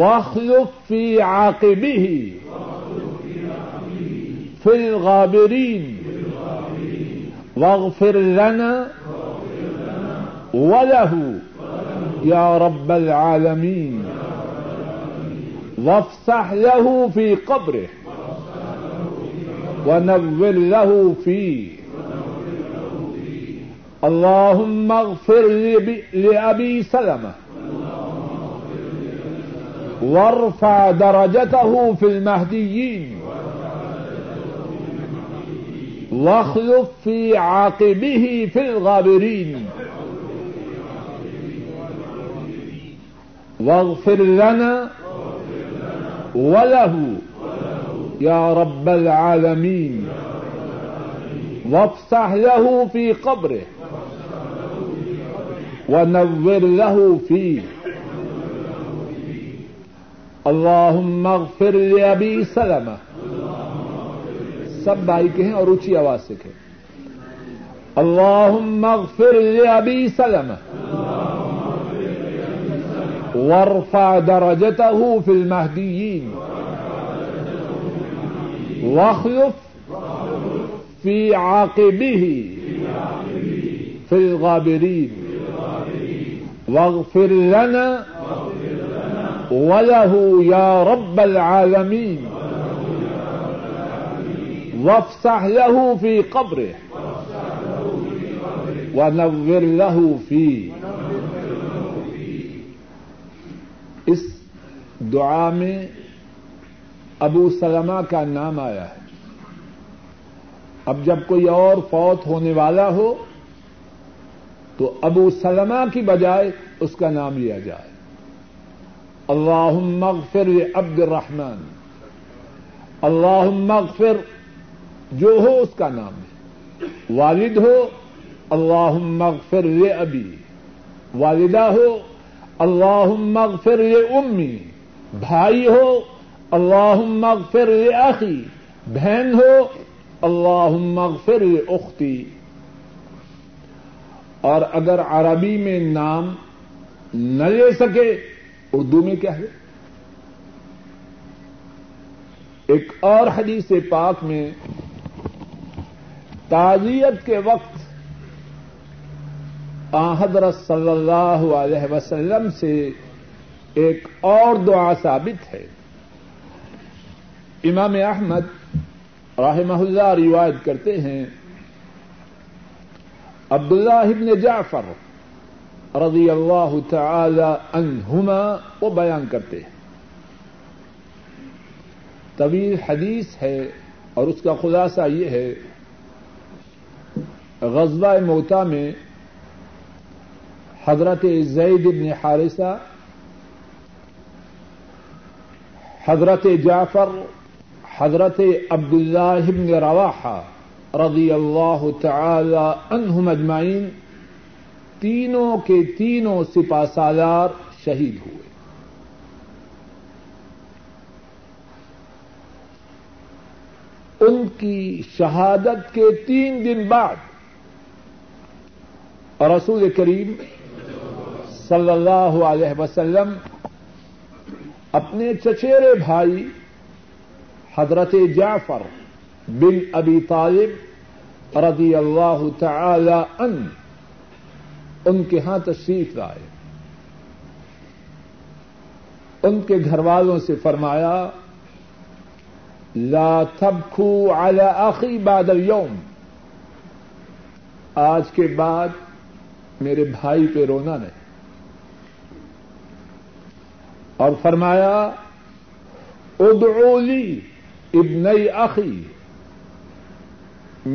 واخلف في عاقبه في الغابرين واغفر لنا وله يا رب العالمين، وافسح له في قبره ونور له فيه۔ اللهم اغفر لأبي سلمة وارفع درجته في المهديين واخلف في عاقبه في الغابرين واغفر لنا وله يا رب العالمين، وافسح له في قبره ونور له فيه۔ اللهم اغفر لأبي سلمة، سب بھائی کہیں اور اونچی آواز سے کہیں اللهم اغفر لأبي سلمة وارفع درجته في المهديين واخلف في عاقبه في الغابرين واغفر لنا وله يا رب العالمين، وافسح له في قبره ونور له فيه۔ اس دعا میں ابو سلمہ کا نام آیا ہے۔ اب جب کوئی اور فوت ہونے والا ہو تو ابو سلمہ کی بجائے اس کا نام لیا جائے۔ اللہم اغفر لعبد الرحمن، اللہم اغفر جو ہو اس کا نام ہے، والد ہو اللہم اغفر لابی، والدہ ہو اللہم اغفر لامی، بھائی ہو اللہم اغفر لاخی، بہن ہو اللہم اغفر لاختی۔ اور اگر عربی میں نام نہ لے سکے اردو میں کیا ہے؟ ایک اور حدیث پاک میں تعزیت کے وقت آن حضرت صلی اللہ علیہ وسلم سے ایک اور دعا ثابت ہے۔ امام احمد رحمہ اللہ روایت کرتے ہیں، عبداللہ بن جعفر رضی اللہ تعالی عنہما وہ بیان کرتے ہیں، طویل حدیث ہے اور اس کا خلاصہ یہ ہے، غزوہ موتا میں حضرت زید بن حارثہ، حضرت جعفر، حضرت عبداللہ بن رواحہ رضی اللہ تعالی عنہم اجمعین، تینوں کے تینوں سپاہ سالار شہید ہوئے۔ ان کی شہادت کے 3 دن بعد رسول کریم صلی اللہ علیہ وسلم اپنے چچیرے بھائی حضرت جعفر بن ابی طالب رضی اللہ تعالی عنہ ان کے ہاں تشریف لائے. ان کے گھر والوں سے فرمایا لا تبکوا علی اخی بعد اليوم, آج کے بعد میرے بھائی پہ رونا نہیں. اور فرمایا ادعو لی ابنی اخی,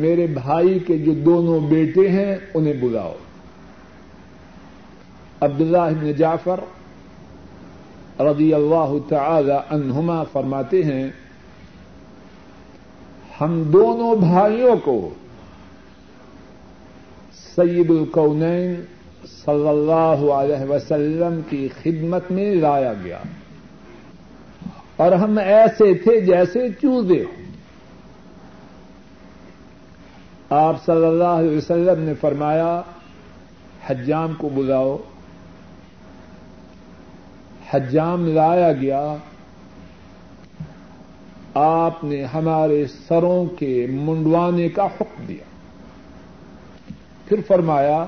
میرے بھائی کے جو دونوں بیٹے ہیں انہیں بلاؤ. عبداللہ بن جعفر رضی اللہ تعالی عنہما فرماتے ہیں ہم دونوں بھائیوں کو سید الکونین صلی اللہ علیہ وسلم کی خدمت میں لایا گیا, اور ہم ایسے تھے جیسے چوزے. آپ صلی اللہ علیہ وسلم نے فرمایا حجام کو بلاؤ. حجام لایا گیا, آپ نے ہمارے سروں کے منڈوانے کا حکم دیا. پھر فرمایا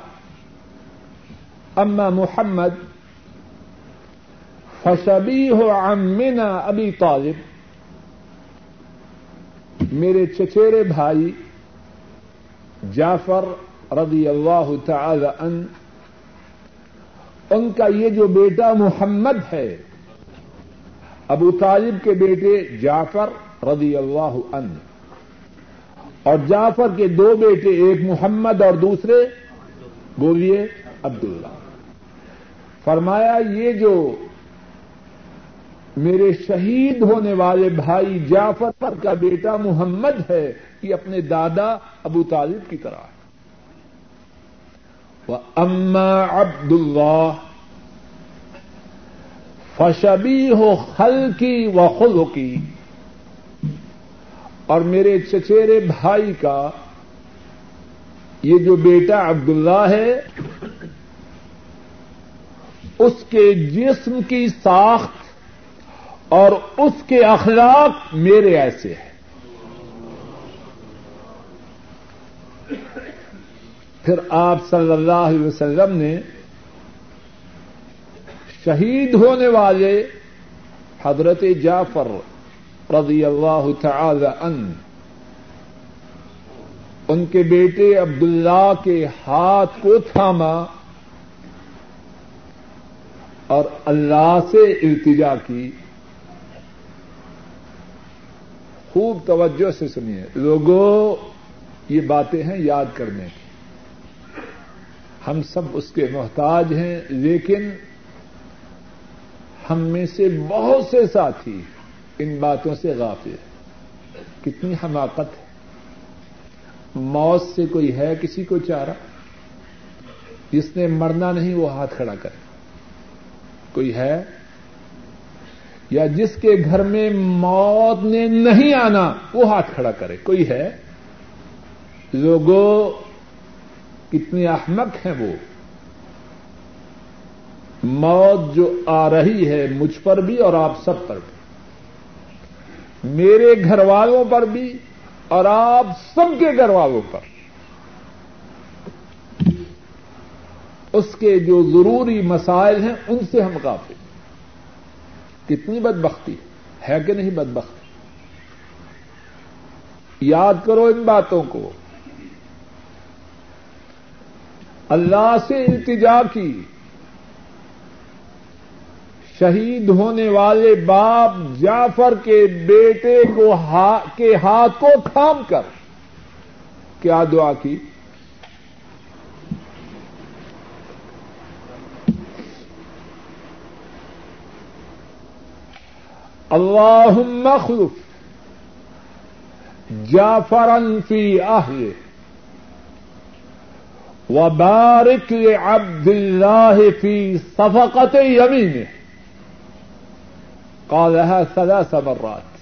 اما محمد فشبیہ عمنا ابی طالب, میرے چچیرے بھائی جعفر رضی اللہ تعالی عنہ ان کا یہ جو بیٹا محمد ہے, ابو طالب کے بیٹے جعفر رضی اللہ عنہ, اور جعفر کے دو بیٹے ایک محمد اور دوسرے بولیے عبداللہ. فرمایا یہ جو میرے شہید ہونے والے بھائی جعفر کا بیٹا محمد ہے یہ اپنے دادا ابو طالب کی طرح ہے. وَأَمَّا عَبْدُ اللَّهِ فَشَبِيهُ خَلْقِي وَخُلُقِي, اور میرے چچیرے بھائی کا یہ جو بیٹا عبداللہ ہے اس کے جسم کی ساخت اور اس کے اخلاق میرے ایسے ہیں. پھر آپ صلی اللہ علیہ وسلم نے شہید ہونے والے حضرت جعفر رضی اللہ تعالی عنہ ان کے بیٹے عبداللہ کے ہاتھ کو تھاما اور اللہ سے التجا کی. خوب توجہ سے سنیے لوگوں, یہ باتیں ہیں یاد کرنے کی, ہم سب اس کے محتاج ہیں. لیکن ہم میں سے بہت سے ساتھی ان باتوں سے غافل ہیں. کتنی حماقت ہے. موت سے کوئی ہے کسی کو چارہ؟ جس نے مرنا نہیں وہ ہاتھ کھڑا کرے. کوئی ہے؟ یا جس کے گھر میں موت نے نہیں آنا وہ ہاتھ کھڑا کرے. کوئی ہے؟ لوگوں کتنے احمق ہیں وہ. موت جو آ رہی ہے مجھ پر بھی اور آپ سب پر بھی, میرے گھر والوں پر بھی اور آپ سب کے گھر والوں پر. اس کے جو ضروری مسائل ہیں ان سے ہم غافل. کتنی بدبختی ہے کہ نہیں بدبختی. یاد کرو ان باتوں کو. اللہ سے التجا کی. شہید ہونے والے باپ جعفر کے بیٹے کو کے ہاتھ کو تھام کر کیا دعا کی؟ اللہم اخلف جعفرا فی اہلہ وبارک لعبد اللہ فی صفقۃ یمینہ قالها ثلاث مرات.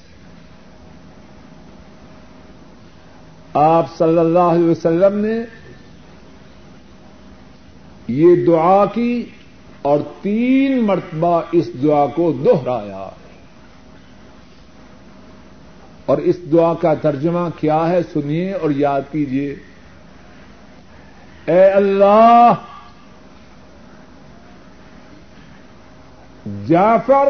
آپ صلی اللہ علیہ وسلم نے یہ دعا کی اور 3 مرتبہ اس دعا کو دہرایا. اور اس دعا کا ترجمہ کیا ہے سنیے اور یاد کیجیے. اے اللہ جعفر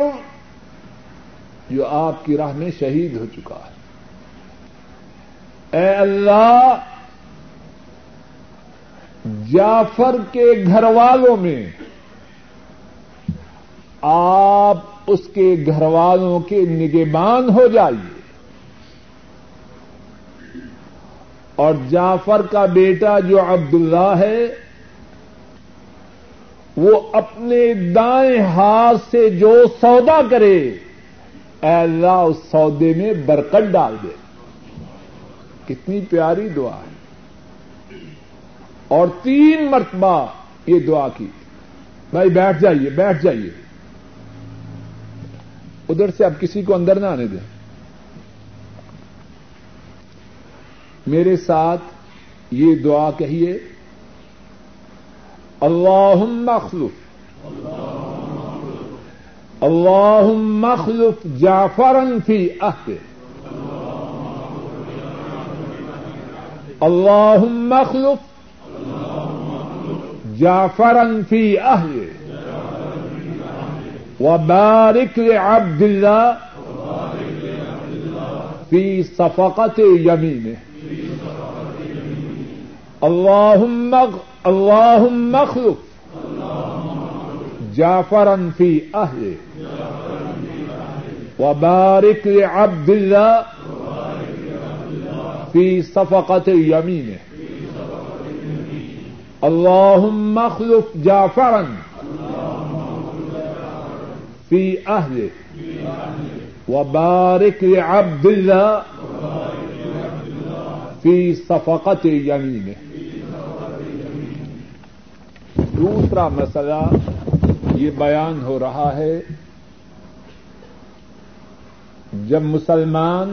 جو آپ کی راہ میں شہید ہو چکا ہے, اے اللہ جعفر کے گھر والوں میں آپ اس کے گھر والوں کے نگہبان ہو جائیے, اور جعفر کا بیٹا جو عبداللہ ہے وہ اپنے دائیں ہاتھ سے جو سودا کرے اے اللہ اس سودے میں برکت ڈال دے. کتنی پیاری دعا ہے. اور 3 مرتبہ یہ دعا کی. بھائی بیٹھ جائیے بیٹھ جائیے, ادھر سے آپ کسی کو اندر نہ آنے دیں. میرے ساتھ یہ دعا کہیے, اللہم اخلف اللہم اخلف جعفرا فی عہدہ, اللہم اخلف جعفرا فی عہدہ وبارک لعبداللہ فی صفقۃ یمینہ. اللہم اخلف جعفرا فی اہلہ وبارک لعبداللہ فی صفقۃ یمینہ. اللہم اخلف جعفرا فی اہلہ وبارک لعبداللہ فی صفقۃ یمینہ. دوسرا مسئلہ یہ بیان ہو رہا ہے, جب مسلمان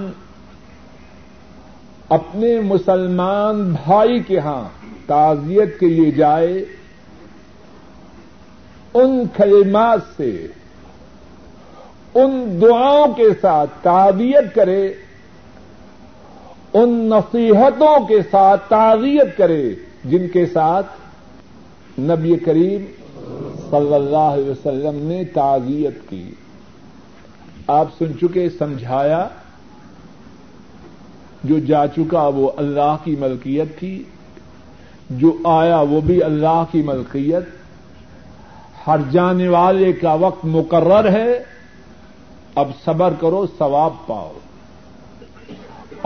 اپنے مسلمان بھائی کے ہاں تعزیت کے لیے جائے ان کلمات سے ان دعاؤں کے ساتھ تعزیت کرے, ان نصیحتوں کے ساتھ تعزیت کرے جن کے ساتھ نبی کریم صلی اللہ علیہ وسلم نے تعزیت کی. آپ سن چکے, سمجھایا, جو جا چکا وہ اللہ کی ملکیت تھی, جو آیا وہ بھی اللہ کی ملکیت, ہر جانے والے کا وقت مقرر ہے, اب صبر کرو ثواب پاؤ.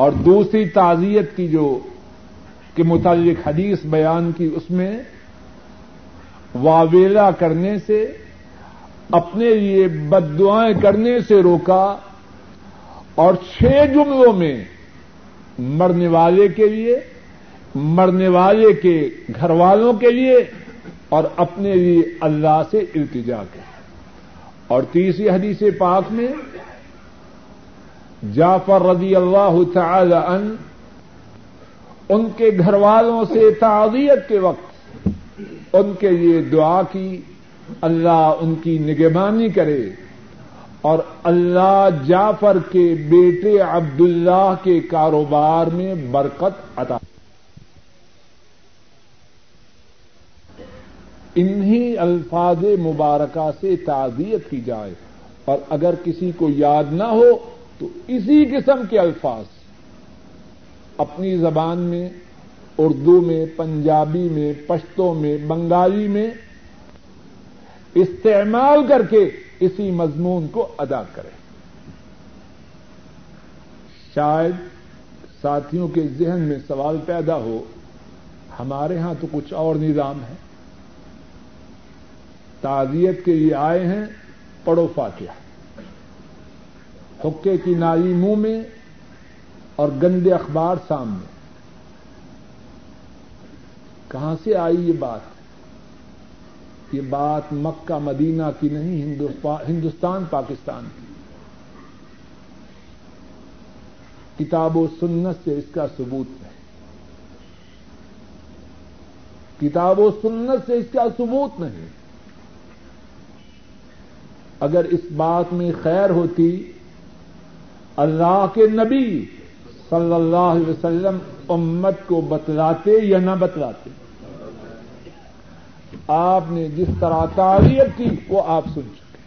اور دوسری تعزیت کی جو کے متعلق حدیث بیان کی اس میں واویلا کرنے سے, اپنے لیے بد دعائیں کرنے سے روکا, اور 6 جملوں میں مرنے والے کے لیے, مرنے والے کے گھر والوں کے لیے, اور اپنے لیے اللہ سے التجا کی. اور تیسری حدیث پاک میں جعفر رضی اللہ تعالی عنہ ان کے گھر والوں سے تعزیت کے وقت ان کے لیے دعا کی, اللہ ان کی نگہبانی کرے اور اللہ جعفر کے بیٹے عبداللہ کے کاروبار میں برکت عطا. انہی الفاظ مبارکہ سے تعزیت کی جائے. اور اگر کسی کو یاد نہ ہو تو اسی قسم کے الفاظ اپنی زبان میں, اردو میں, پنجابی میں, پشتو میں, بنگالی میں استعمال کر کے اسی مضمون کو ادا کریں. شاید ساتھیوں کے ذہن میں سوال پیدا ہو, ہمارے ہاں تو کچھ اور نظام ہے, تعزیت کے لیے آئے ہیں پڑھو فاتحہ, حقے کی نالی منہ میں اور گندے اخبار سامنے. کہاں سے آئی یہ بات؟ یہ بات مکہ مدینہ کی نہیں, ہندوستان پاکستان کی. کتاب و سنت سے اس کا ثبوت ہے, کتاب و سنت سے اس کا ثبوت نہیں. اگر اس بات میں خیر ہوتی اللہ کے نبی صلی اللہ علیہ وسلم امت کو بتلاتے یا نہ بتلاتے آپ نے جس طرح تعریف کی وہ آپ سن چکے.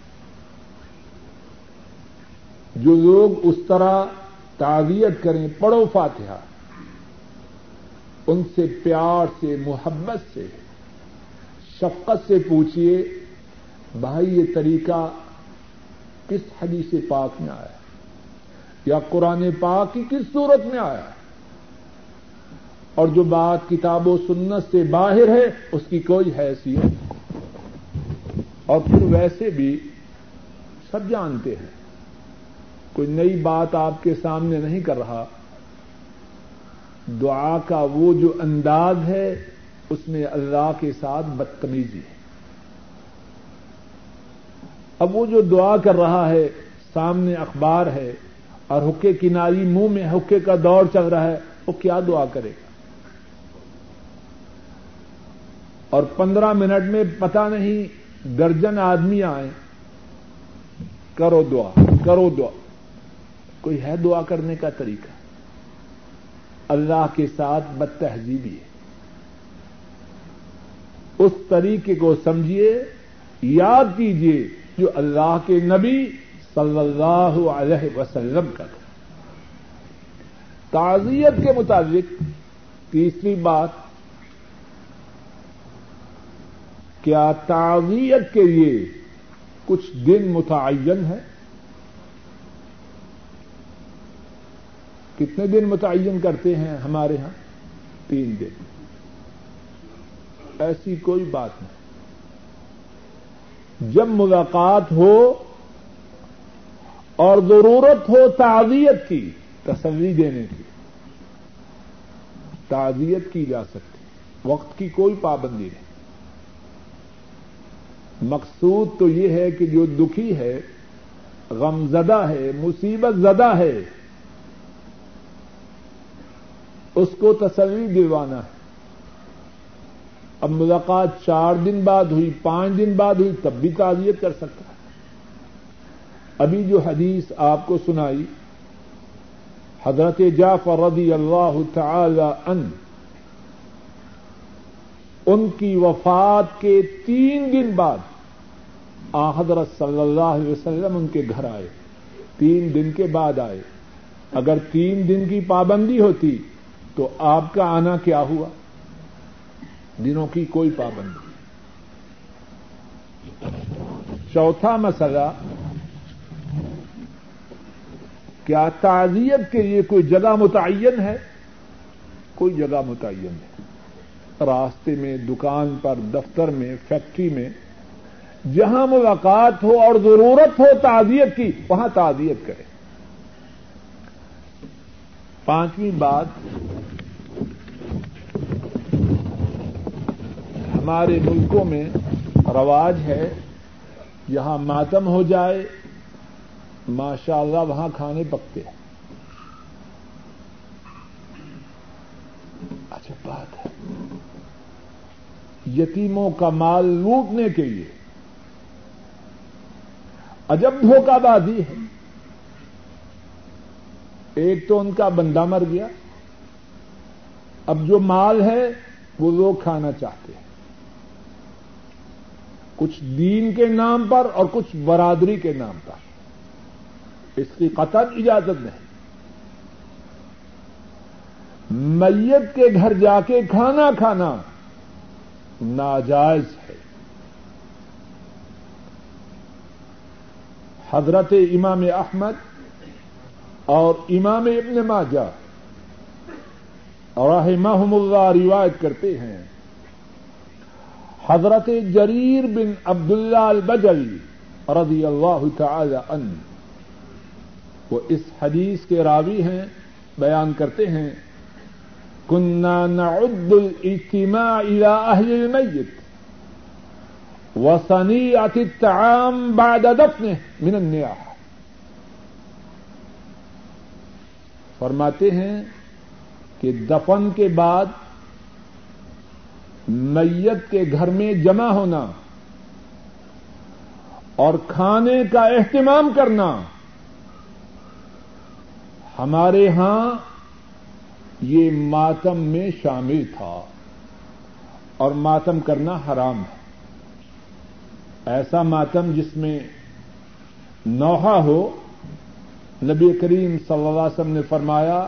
جو لوگ اس طرح تعریف کریں پڑھو فاتحہ ان سے پیار سے محبت سے شفقت سے پوچھیے بھائی یہ طریقہ کس حدیث پاک میں آیا یا قرآن پاک کی کس صورت میں آیا اور جو بات کتاب و سنت سے باہر ہے اس کی کوئی حیثیت. اور پھر ویسے بھی سب جانتے ہیں کوئی نئی بات آپ کے سامنے نہیں کر رہا. دعا کا وہ جو انداز ہے اس میں اللہ کے ساتھ بدتمیزی ہے. اب وہ جو دعا کر رہا ہے سامنے اخبار ہے اور حکے کناری منہ میں حکے کا دور چل رہا ہے وہ کیا دعا کرے گا؟ اور 15 منٹ میں پتہ نہیں درجن آدمی آئیں کرو دعا کرو دعا. کوئی ہے دعا کرنے کا طریقہ؟ اللہ کے ساتھ بدتہذیبی ہے. اس طریقے کو سمجھیے یاد کیجیے جو اللہ کے نبی صلی اللہ علیہ وسلم کا تھا. تعزیت کے مطابق تیسری بات کیا تعزیت کے لیے کچھ دن متعین ہے؟ کتنے دن متعین کرتے ہیں ہمارے ہاں؟ 3 دن. ایسی کوئی بات نہیں. جب ملاقات ہو اور ضرورت ہو تعزیت کی تسلی دینے کی تعزیت کی جا سکتی. وقت کی کوئی پابندی نہیں. مقصود تو یہ ہے کہ جو دکھی ہے غمزدہ ہے مصیبت زدہ ہے اس کو تسلی دلوانا ہے. اب ملاقات 4 دن بعد ہوئی 5 دن بعد ہوئی تب بھی تعزیت کر سکتا ہے. ابھی جو حدیث آپ کو سنائی حضرت جعفر رضی اللہ تعالی ان کی وفات کے 3 دن بعد آ حضرت صلی اللہ علیہ وسلم ان کے گھر آئے. 3 دن کے بعد آئے. اگر 3 دن کی پابندی ہوتی تو آپ کا آنا کیا ہوا؟ دنوں کی کوئی پابندی. چوتھا مسئلہ کیا تعزیت کے لیے کوئی جگہ متعین ہے؟ کوئی جگہ متعین ہے. راستے میں دکان پر دفتر میں فیکٹری میں جہاں ملاقات ہو اور ضرورت ہو تعزیت کی وہاں تعزیت کریں. 5ویں بات ہمارے ملکوں میں رواج ہے جہاں ماتم ہو جائے ماشاء اللہ وہاں کھانے پکتے ہیں. اچھا بات ہے یتیموں کا مال لوٹنے کے لیے عجب دھوکہ بازی ہے. ایک تو ان کا بندہ مر گیا اب جو مال ہے وہ لوگ کھانا چاہتے ہیں. کچھ دین کے نام پر اور کچھ برادری کے نام پر. اس کی قطعی اجازت نہیں. میت کے گھر جا کے کھانا کھانا ناجائز ہے. حضرت امام احمد اور امام ابن ماجہ رحمہم اللہ روایت کرتے ہیں حضرت جریر بن عبداللہ البجلی رضی اللہ تعالی عنہ وہ اس حدیث کے راوی ہیں بیان کرتے ہیں كنا نعد الاجتماع الى اهل الميت وصنيعة الطعام بعد دفنه من النياحة. فرماتے ہیں کہ دفن کے بعد میت کے گھر میں جمع ہونا اور کھانے کا اہتمام کرنا ہمارے ہاں یہ ماتم میں شامل تھا اور ماتم کرنا حرام ہے. ایسا ماتم جس میں نوحہ ہو، نبی کریم صلی اللہ علیہ وسلم نے فرمایا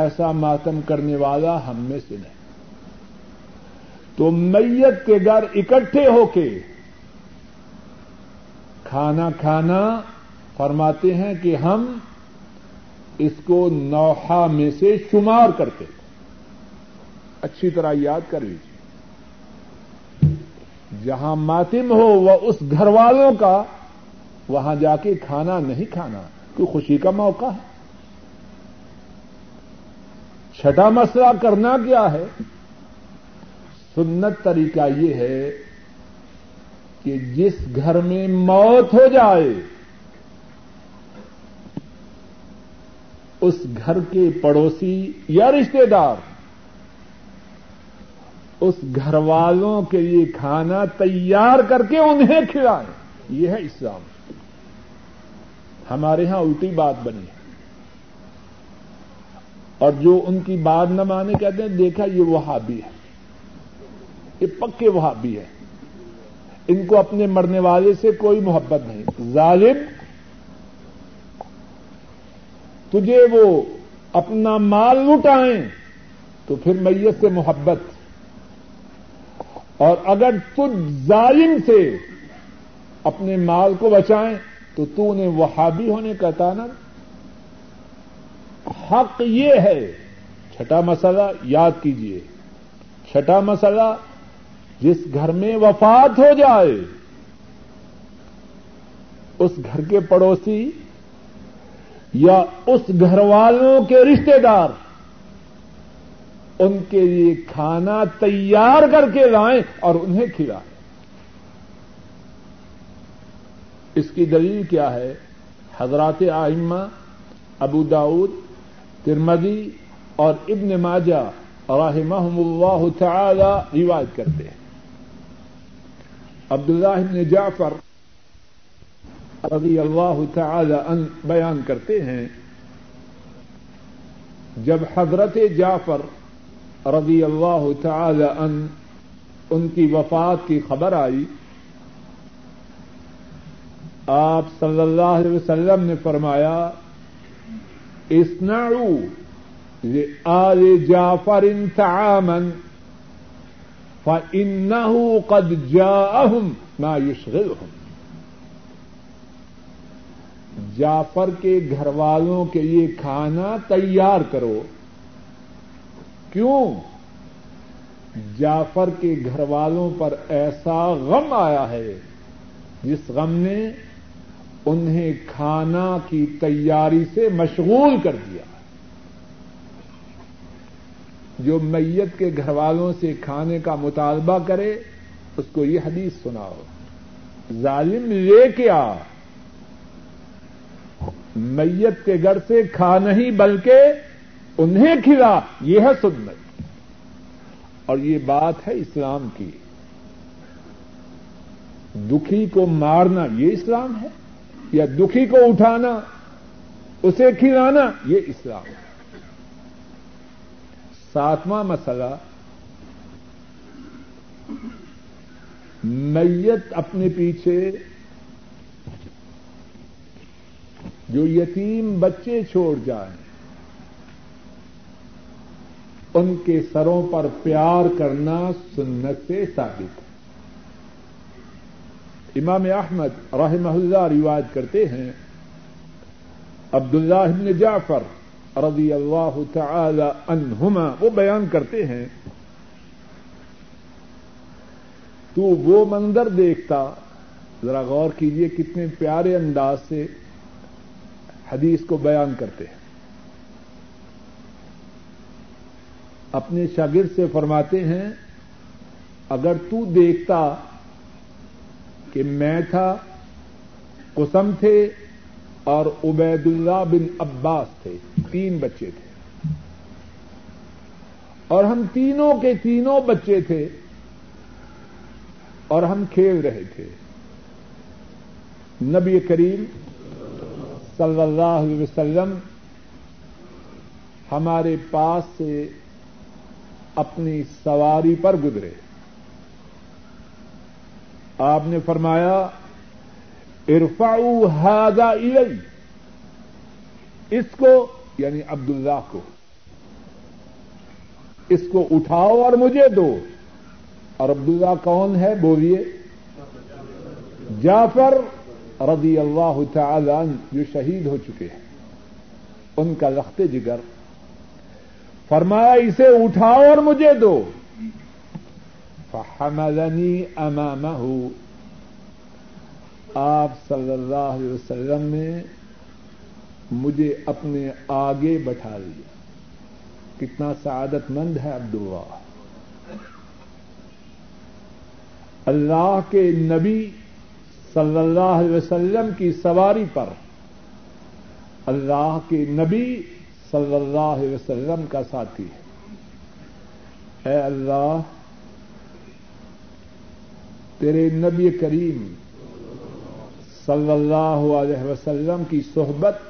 ایسا ماتم کرنے والا ہم میں سے نہیں. تو میت کے گھر اکٹھے ہو کے کھانا کھانا فرماتے ہیں کہ ہم اس کو نوحہ میں سے شمار کرتے ہیں. اچھی طرح یاد کر لیجیے، جہاں ماتم ہو وہ اس گھر والوں کا، وہاں جا کے کھانا نہیں کھانا، کوئی خوشی کا موقع ہے. چھٹا مسئلہ کرنا کیا ہے؟ سنت طریقہ یہ ہے کہ جس گھر میں موت ہو جائے اس گھر کے پڑوسی یا رشتے دار اس گھر والوں کے لیے کھانا تیار کر کے انہیں کھلائیں. یہ ہے اسلام. ہمارے ہاں الٹی بات بنی ہے، اور جو ان کی بات نہ مانے کہتے ہیں دیکھا یہ وہابی ہے، یہ پکے وہابی ہے، ان کو اپنے مرنے والے سے کوئی محبت نہیں. ظالم، تجھے وہ اپنا مال لٹائیں تو پھر میت سے محبت، اور اگر تجھ ظالم سے اپنے مال کو بچائیں تو انہیں وہابی ہونے کا تانا. حق یہ ہے، چھٹا مسئلہ یاد کیجئے، چھٹا مسئلہ جس گھر میں وفات ہو جائے اس گھر کے پڑوسی یا اس گھر والوں کے رشتے دار ان کے لیے کھانا تیار کر کے لائیں اور انہیں کھلائیں. اس کی دلیل کیا ہے؟ حضرات ائمہ ابو داؤد، ترمذی اور ابن ماجہ رحمہم اللہ تعالی روایت کرتے ہیں. عبداللہ ابن جعفر رضی اللہ تعالی عنہ بیان کرتے ہیں، جب حضرت جعفر رضی اللہ تعالی عنہ ان کی وفات کی خبر آئی، آپ صلی اللہ علیہ وسلم نے فرمایا اصنعوا لآل جعفر طعاما فإنه قد جاءهم ما يشغلهم. جعفر کے گھر والوں کے لیے کھانا تیار کرو. کیوں؟ جعفر کے گھر والوں پر ایسا غم آیا ہے جس غم نے انہیں کھانا کی تیاری سے مشغول کر دیا. جو میت کے گھر والوں سے کھانے کا مطالبہ کرے اس کو یہ حدیث سناؤ، ظالم لے کے آ، میت کے گھر سے کھا نہیں بلکہ انہیں کھلا. یہ ہے سنت، اور یہ بات ہے اسلام کی. دکھی کو مارنا یہ اسلام ہے، یا دکھی کو اٹھانا اسے کھلانا یہ اسلام ہے. ساتواں مسئلہ، میت اپنے پیچھے جو یتیم بچے چھوڑ جائیں ان کے سروں پر پیار کرنا سنت سے ثابت ہے. امام احمد رحمہ اللہ روایت کرتے ہیں، عبداللہ بن جعفر رضی اللہ تعالی عنہما وہ بیان کرتے ہیں، تو وہ منظر دیکھتا، ذرا غور کیجئے کتنے پیارے انداز سے حدیث کو بیان کرتے ہیں، اپنے شاگرد سے فرماتے ہیں اگر تو دیکھتا کہ میں تھا، قسم تھے اور عبید اللہ بن عباس تھے، تین بچے تھے، اور ہم تینوں کے تینوں بچے تھے اور ہم کھیل رہے تھے، نبی کریم صلی اللہ علیہ وسلم ہمارے پاس سے اپنی سواری پر گزرے. آپ نے فرمایا ارفعوا ھذا الی, اس کو یعنی عبداللہ کو اس کو اٹھاؤ اور مجھے دو. اور عبداللہ کون ہے؟ بولیے جعفر رضی اللہ تعالی عنہ جو شہید ہو چکے ہیں, ان کا لخت جگر. فرمایا اسے اٹھاؤ اور مجھے دو. فحملنی امامہ, آپ صلی اللہ علیہ وسلم نے مجھے اپنے آگے بٹھا لیا. کتنا سعادت مند ہے عبداللہ. اللہ کے نبی صلی اللہ علیہ وسلم کی سواری پر اللہ کے نبی صلی اللہ علیہ وسلم کا ساتھی ہے. اے اللہ, تیرے نبی کریم صلی اللہ علیہ وسلم کی صحبت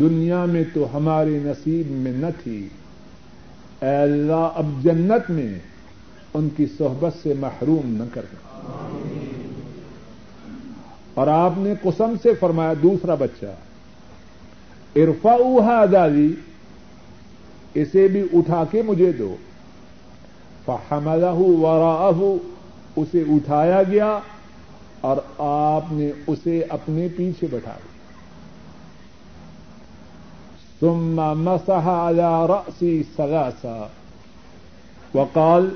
دنیا میں تو ہمارے نصیب میں نہ تھی. اے اللہ اب جنت میں ان کی صحبت سے محروم نہ کرنا. اور آپ نے قسم سے فرمایا دوسرا بچہ ارفعوا ھذا لی, اسے بھی اٹھا کے مجھے دو. فحملہ وراءہ, اسے اٹھایا گیا اور آپ نے اسے اپنے پیچھے بٹھا دیا. ثم مسح على رأسي ثلاثا وقال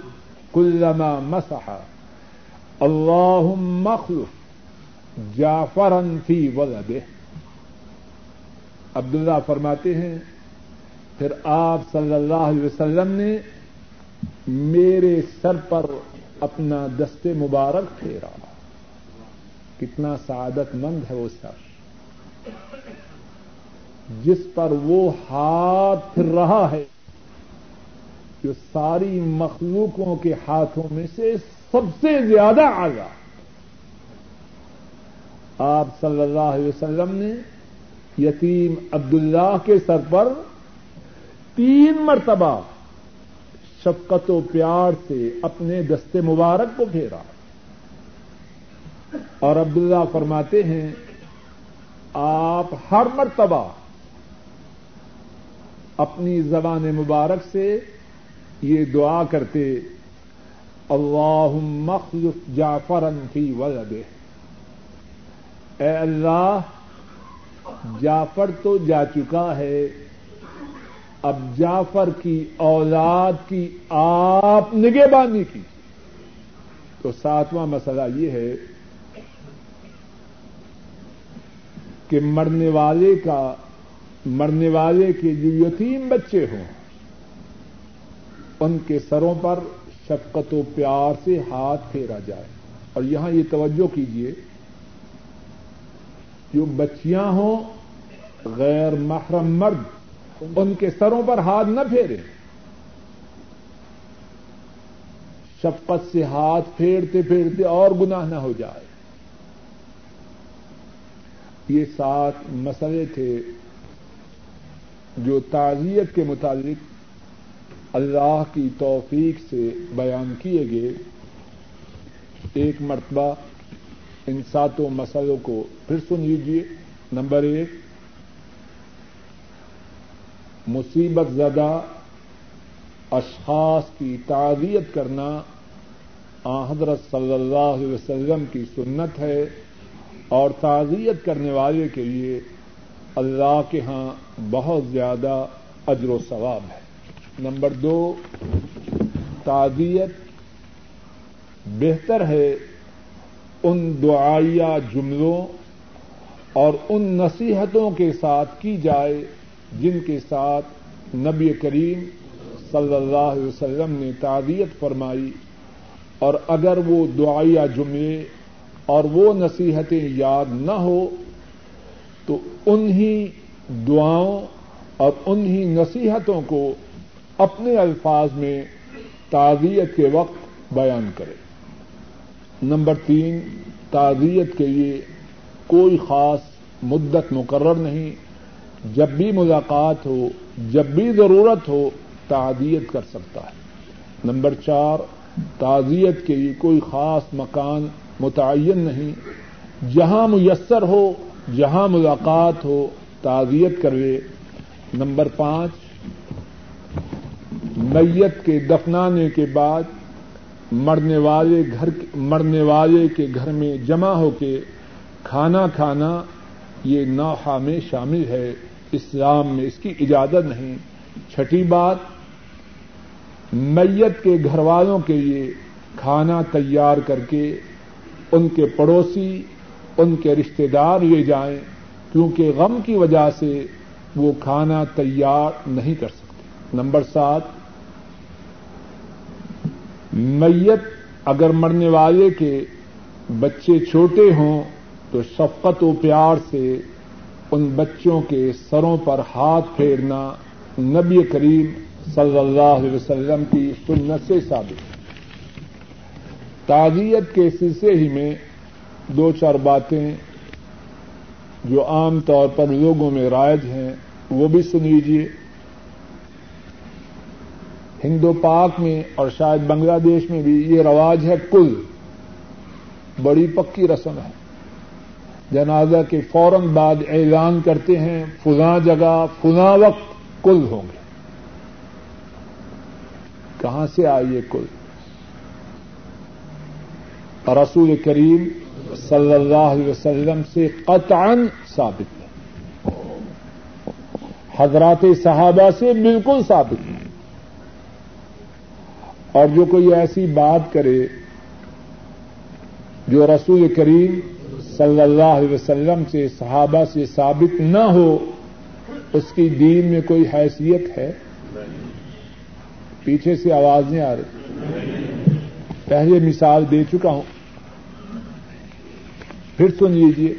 كلما مسح اللهم اخلف جعفرا في ولده. عبداللہ فرماتے ہیں پھر آپ صلی اللہ علیہ وسلم نے میرے سر پر اپنا دست مبارک پھیرا. کتنا سعادت مند ہے وہ سر جس پر وہ ہاتھ پھر رہا ہے جو ساری مخلوقوں کے ہاتھوں میں سے سب سے زیادہ آگا. آپ صلی اللہ علیہ وسلم نے یتیم عبداللہ کے سر پر 3 مرتبہ شفقت و پیار سے اپنے دست مبارک کو پھیرا. اور عبداللہ فرماتے ہیں آپ ہر مرتبہ اپنی زبان مبارک سے یہ دعا کرتے اللہم اخلف جعفرا فی ولده, اے اللہ جعفر تو جا چکا ہے, اب جعفر کی اولاد کی آپ نگہبانی کی. تو 7واں مسئلہ یہ ہے کہ مرنے والے کے جو یتیم بچے ہوں ان کے سروں پر شفقت و پیار سے ہاتھ پھیرا جائے. اور یہاں یہ توجہ کیجیے جو بچیاں ہوں غیر محرم مرد ان کے سروں پر ہاتھ نہ پھیرے. شفقت سے ہاتھ پھیرتے پھیرتے اور گناہ نہ ہو جائے. یہ 7 مسئلے تھے جو تعزیت کے متعلق اللہ کی توفیق سے بیان کیے گئے. ایک مرتبہ ان 7 مسئلوں کو پھر سن لیجیے. نمبر 1 مصیبت زدہ اشخاص کی تعزیت کرنا حضرت صلی اللہ علیہ وسلم کی سنت ہے اور تعزیت کرنے والے کے لیے اللہ کے ہاں بہت زیادہ اجر و ثواب ہے. نمبر 2 تعزیت بہتر ہے ان دعائیہ جملوں اور ان نصیحتوں کے ساتھ کی جائے جن کے ساتھ نبی کریم صلی اللہ علیہ وسلم نے تعزیت فرمائی. اور اگر وہ دعائیہ جملے اور وہ نصیحتیں یاد نہ ہو تو انہی دعاؤں اور انہی نصیحتوں کو اپنے الفاظ میں تعزیت کے وقت بیان کرے. نمبر 3 تعزیت کے لیے کوئی خاص مدت مقرر نہیں, جب بھی ملاقات ہو، جب بھی ضرورت ہو، تعزیت کر سکتا ہے۔ نمبر 4، تعزیت کے لیے کوئی خاص مکان متعین نہیں، جہاں میسر ہو، جہاں ملاقات ہو، تعزیت کروے۔ نمبر 5، میت کے دفنانے کے بعد مرنے والے کے گھر میں جمع ہو کے کھانا کھانا یہ نوحہ میں شامل ہے، اسلام میں اس کی اجازت نہیں۔ 6، بات میت کے گھر والوں کے لیے کھانا تیار کر کے ان کے پڑوسی، ان کے رشتہ دار لے جائیں، کیونکہ غم کی وجہ سے وہ کھانا تیار نہیں کر سکتے۔ نمبر 7، میت اگر مرنے والے کے بچے چھوٹے ہوں تو شفقت و پیار سے ان بچوں کے سروں پر ہاتھ پھیرنا نبی کریم صلی اللہ علیہ وسلم کی سنت سے ثابت ہے۔ تعزیت کے سلسلے ہی میں 2-4 باتیں جو عام طور پر لوگوں میں رائج ہیں وہ بھی سن لیجیے۔ ہند و پاک میں اور شاید بنگلہ دیش میں بھی یہ رواج ہے، کل بڑی پکی رسم ہے، جنازہ کے فوراً بعد اعلان کرتے ہیں فلاں جگہ فلاں وقت کل ہوں گے۔ کہاں سے آئیے کل؟ رسول کریم صلی اللہ علیہ وسلم سے قطعاً ثابت ہے، حضرات صحابہ سے بالکل ثابت ہے۔ اور جو کوئی ایسی بات کرے جو رسول کریم صلی اللہ علیہ وسلم سے، صحابہ سے ثابت نہ ہو، اس کی دین میں کوئی حیثیت ہے؟ پیچھے سے آواز نہیں آ رہی، پہلے مثال دے چکا ہوں، پھر سن لیجیے۔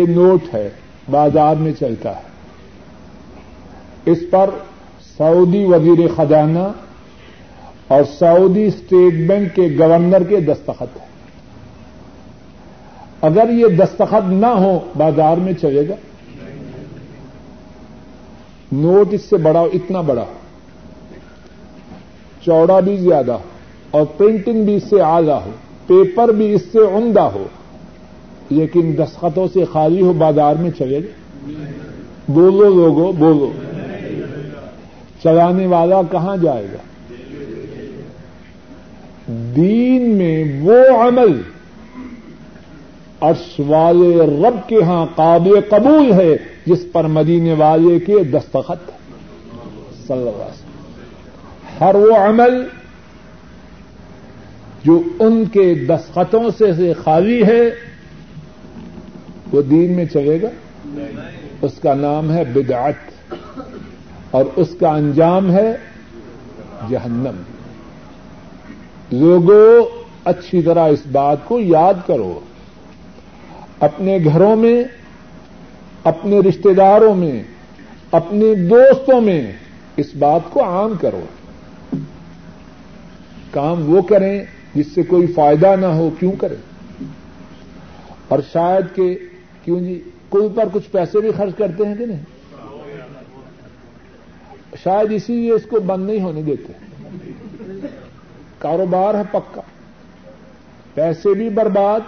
یہ نوٹ ہے، بازار میں چلتا ہے، اس پر سعودی وزیر خزانہ اور سعودی اسٹیٹ بینک کے گورنر کے دستخط ہیں۔ اگر یہ دستخط نہ ہو بازار میں چلے گا؟ نوٹ اس سے بڑا، اتنا بڑا، چوڑا بھی زیادہ ہو اور پرنٹنگ بھی اس سے اعلیٰ ہو، پیپر بھی اس سے عمدہ ہو، لیکن دستخطوں سے خالی ہو، بازار میں چلے گا؟ بولو لوگو، بولو، چلانے والا کہاں جائے گا؟ دین میں وہ عمل عرش والے رب کے ہاں قابل قبول ہے جس پر مدینے والے کے دستخط صلی اللہ علیہ وسلم۔ ہر وہ عمل جو ان کے دستخطوں سے خالی ہے وہ دین میں چلے گا؟ اس کا نام ہے بدعت اور اس کا انجام ہے جہنم۔ لوگوں اچھی طرح اس بات کو یاد کرو، اپنے گھروں میں، اپنے رشتہ داروں میں، اپنے دوستوں میں اس بات کو عام کرو۔ کام وہ کریں جس سے کوئی فائدہ نہ ہو، کیوں کریں؟ اور شاید کہ کیوں جی، کل پر کچھ پیسے بھی خرچ کرتے ہیں کہ نہیں؟ شاید اسی لیے اس کو بند نہیں ہونے دیتے۔ کاروبار ہے پکا، پیسے بھی برباد،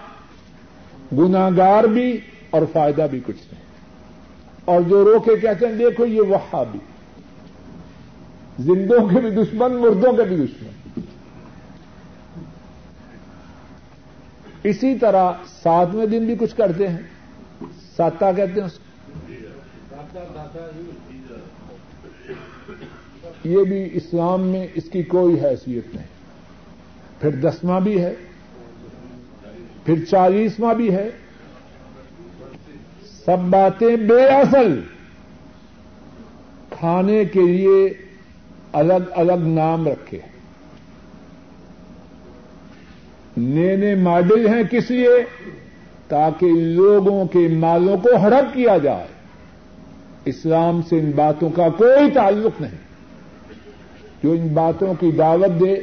گناہگار بھی، اور فائدہ بھی کچھ نہیں۔ اور جو رو کے کہتے ہیں دیکھو یہ وہابی، زندوں کے بھی دشمن، مردوں کے بھی دشمن۔ اسی طرح 7ویں دن بھی کچھ کرتے ہیں، ساتا کہتے ہیں اس کو، یہ بھی اسلام میں اس کی کوئی حیثیت نہیں۔ پھر 10واں بھی ہے، پھر 40واں بھی ہے، سب باتیں بے اصل۔ کھانے کے لیے الگ الگ نام رکھے، نئے نئے ماڈل ہیں، کس لیے؟ تاکہ لوگوں کے مالوں کو ہڑپ کیا جائے۔ اسلام سے ان باتوں کا کوئی تعلق نہیں۔ جو ان باتوں کی دعوت دے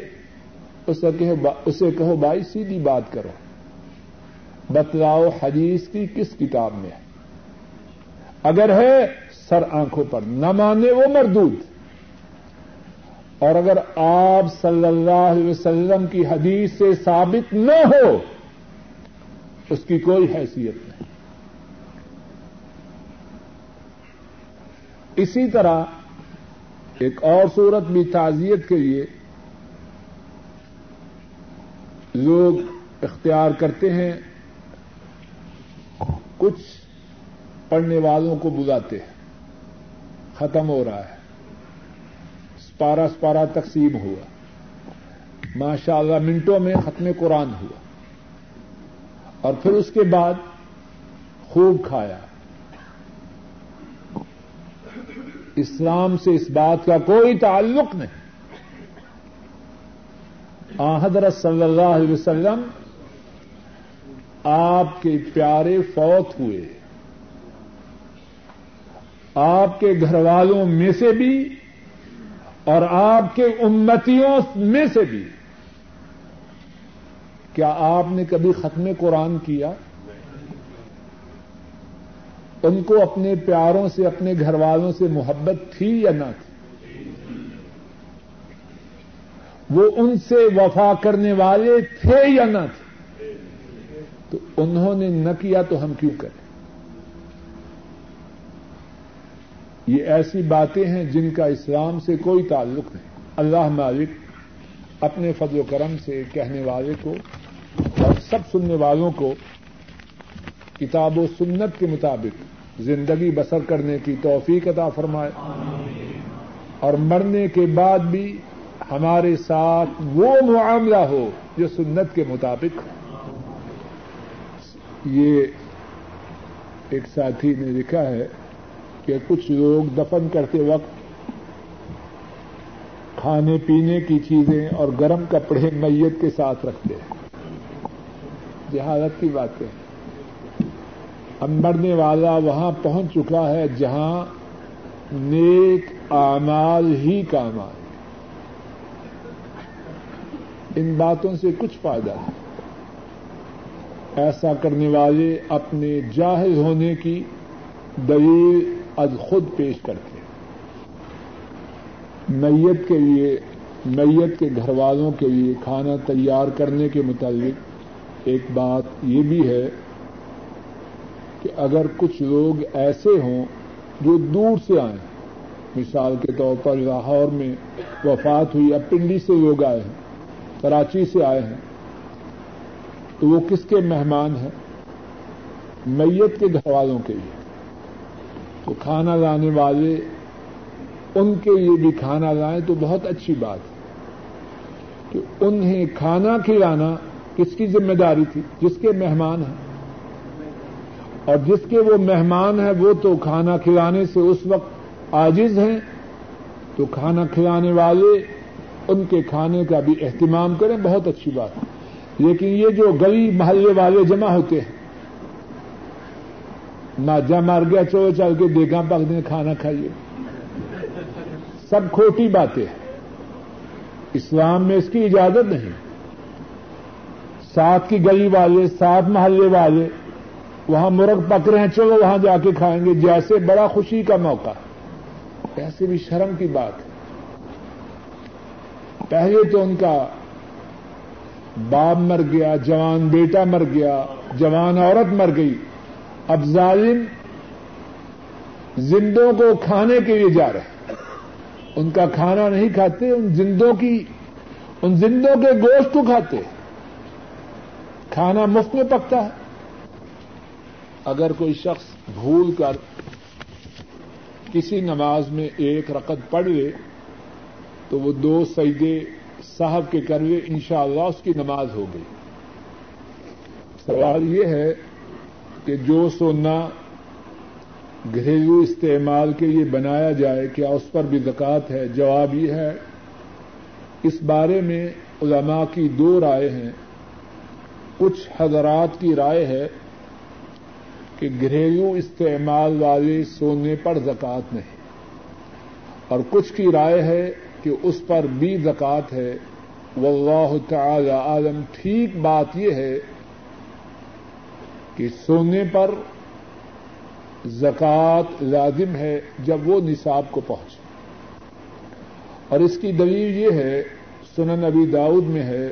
اسے کہو بھائی سیدھی بات کرو، بتلاؤ حدیث کی کس کتاب میں ہے، اگر ہے سر آنکھوں پر، نہ مانے وہ مردود. اور اگر آپ صلی اللہ علیہ وسلم کی حدیث سے ثابت نہ ہو اس کی کوئی حیثیت نہیں. اسی طرح ایک اور صورت بھی تعزیت کے لیے لوگ اختیار کرتے ہیں، کچھ پڑھنے والوں کو بلاتے ہیں، ختم ہو رہا ہے، سپارہ سپارہ تقسیم ہوا، ماشاء اللہ منٹوں میں ختم قرآن ہوا، اور پھر اس کے بعد خوب کھایا. اسلام سے اس بات کا کوئی تعلق نہیں. حضرت صلی اللہ علیہ وسلم آپ کے پیارے فوت ہوئے، آپ کے گھر والوں میں سے بھی اور آپ کے امتیوں میں سے بھی کیا آپ نے کبھی ختم قرآن کیا؟ ان کو اپنے پیاروں سے، اپنے گھر والوں سے محبت تھی یا نہ تھی؟ وہ ان سے وفا کرنے والے تھے یا نہ تھے؟ تو انہوں نے نہ کیا تو ہم کیوں کریں؟ یہ ایسی باتیں ہیں جن کا اسلام سے کوئی تعلق نہیں. اللہ مالک اپنے فضل و کرم سے کہنے والے کو اور سب سننے والوں کو کتاب و سنت کے مطابق زندگی بسر کرنے کی توفیق عطا فرمائے، اور مرنے کے بعد بھی ہمارے ساتھ وہ معاملہ ہو جو سنت کے مطابق. یہ ایک ساتھی نے لکھا ہے کہ کچھ لوگ دفن کرتے وقت کھانے پینے کی چیزیں اور گرم کپڑے میت کے ساتھ رکھتے ہیں. جہالت کی باتیں. اب مرنے والا وہاں پہنچ چکا ہے جہاں نیک اعمال ہی کام آئے. ان باتوں سے کچھ فائدہ نہیں. ایسا کرنے والے اپنے جاہل ہونے کی دلیل از خود پیش کرتے ہیں. میت کے لیے، میت کے گھر والوں کے لیے کھانا تیار کرنے کے متعلق ایک بات یہ بھی ہے کہ اگر کچھ لوگ ایسے ہوں جو دور سے آئیں، مثال کے طور پر لاہور میں وفات ہوئی، اب پنڈی سے لوگ آئے ہیں، کراچی سے آئے ہیں، تو وہ کس کے مہمان ہیں؟ میت کے گھر والوں کے لیے. تو کھانا لانے والے ان کے لیے بھی کھانا لائیں تو بہت اچھی بات ہے. کہ انہیں کھانا کھلانا کس کی ذمہ داری تھی؟ جس کے مہمان ہیں. اور جس کے وہ مہمان ہیں وہ تو کھانا کھلانے سے اس وقت عاجز ہیں، تو کھانا کھلانے والے ان کے کھانے کا بھی اہتمام کریں، بہت اچھی بات ہے. لیکن یہ جو گلی محلے والے جمع ہوتے ہیں، ماجا مار گیا چلو چل کے دیگا پک دیں کھانا کھائیے، سب کھوٹی باتیں ہیں. اسلام میں اس کی اجازت نہیں. ساتھ کی گلی والے، ساتھ محلے والے وہاں مرغ پک رہے ہیں، چلو وہاں جا کے کھائیں گے، جیسے بڑا خوشی کا موقع، ایسے بھی شرم کی بات ہے. پہلے تو ان کا باپ مر گیا، جوان بیٹا مر گیا، جوان عورت مر گئی، اب ظالم زندوں کو کھانے کے لیے جا رہے. ان کا کھانا نہیں کھاتے، ان زندوں کے گوشت کو کھاتے. کھانا مفت میں پکتا ہے. اگر کوئی شخص بھول کر کسی نماز میں ایک رکعت پڑھ لے تو وہ دو سجدے صاحب کے کروے انشاءاللہ اس کی نماز ہو گئی. سوال یہ ہے کہ جو سونا گھریلو استعمال کے لیے بنایا جائے کیا اس پر بھی زکوٰۃ ہے؟ جواب یہ ہے اس بارے میں علماء کی دو رائے ہیں. کچھ حضرات کی رائے ہے کہ گھریلو استعمال والے سونے پر زکوٰۃ نہیں، اور کچھ کی رائے ہے کہ اس پر بھی زکوٰۃ ہے. واللہ تعالی عالم. ٹھیک بات یہ ہے کہ سونے پر زکوٰۃ لازم ہے جب وہ نصاب کو پہنچے. اور اس کی دلیل یہ ہے سنن ابی داؤد میں ہے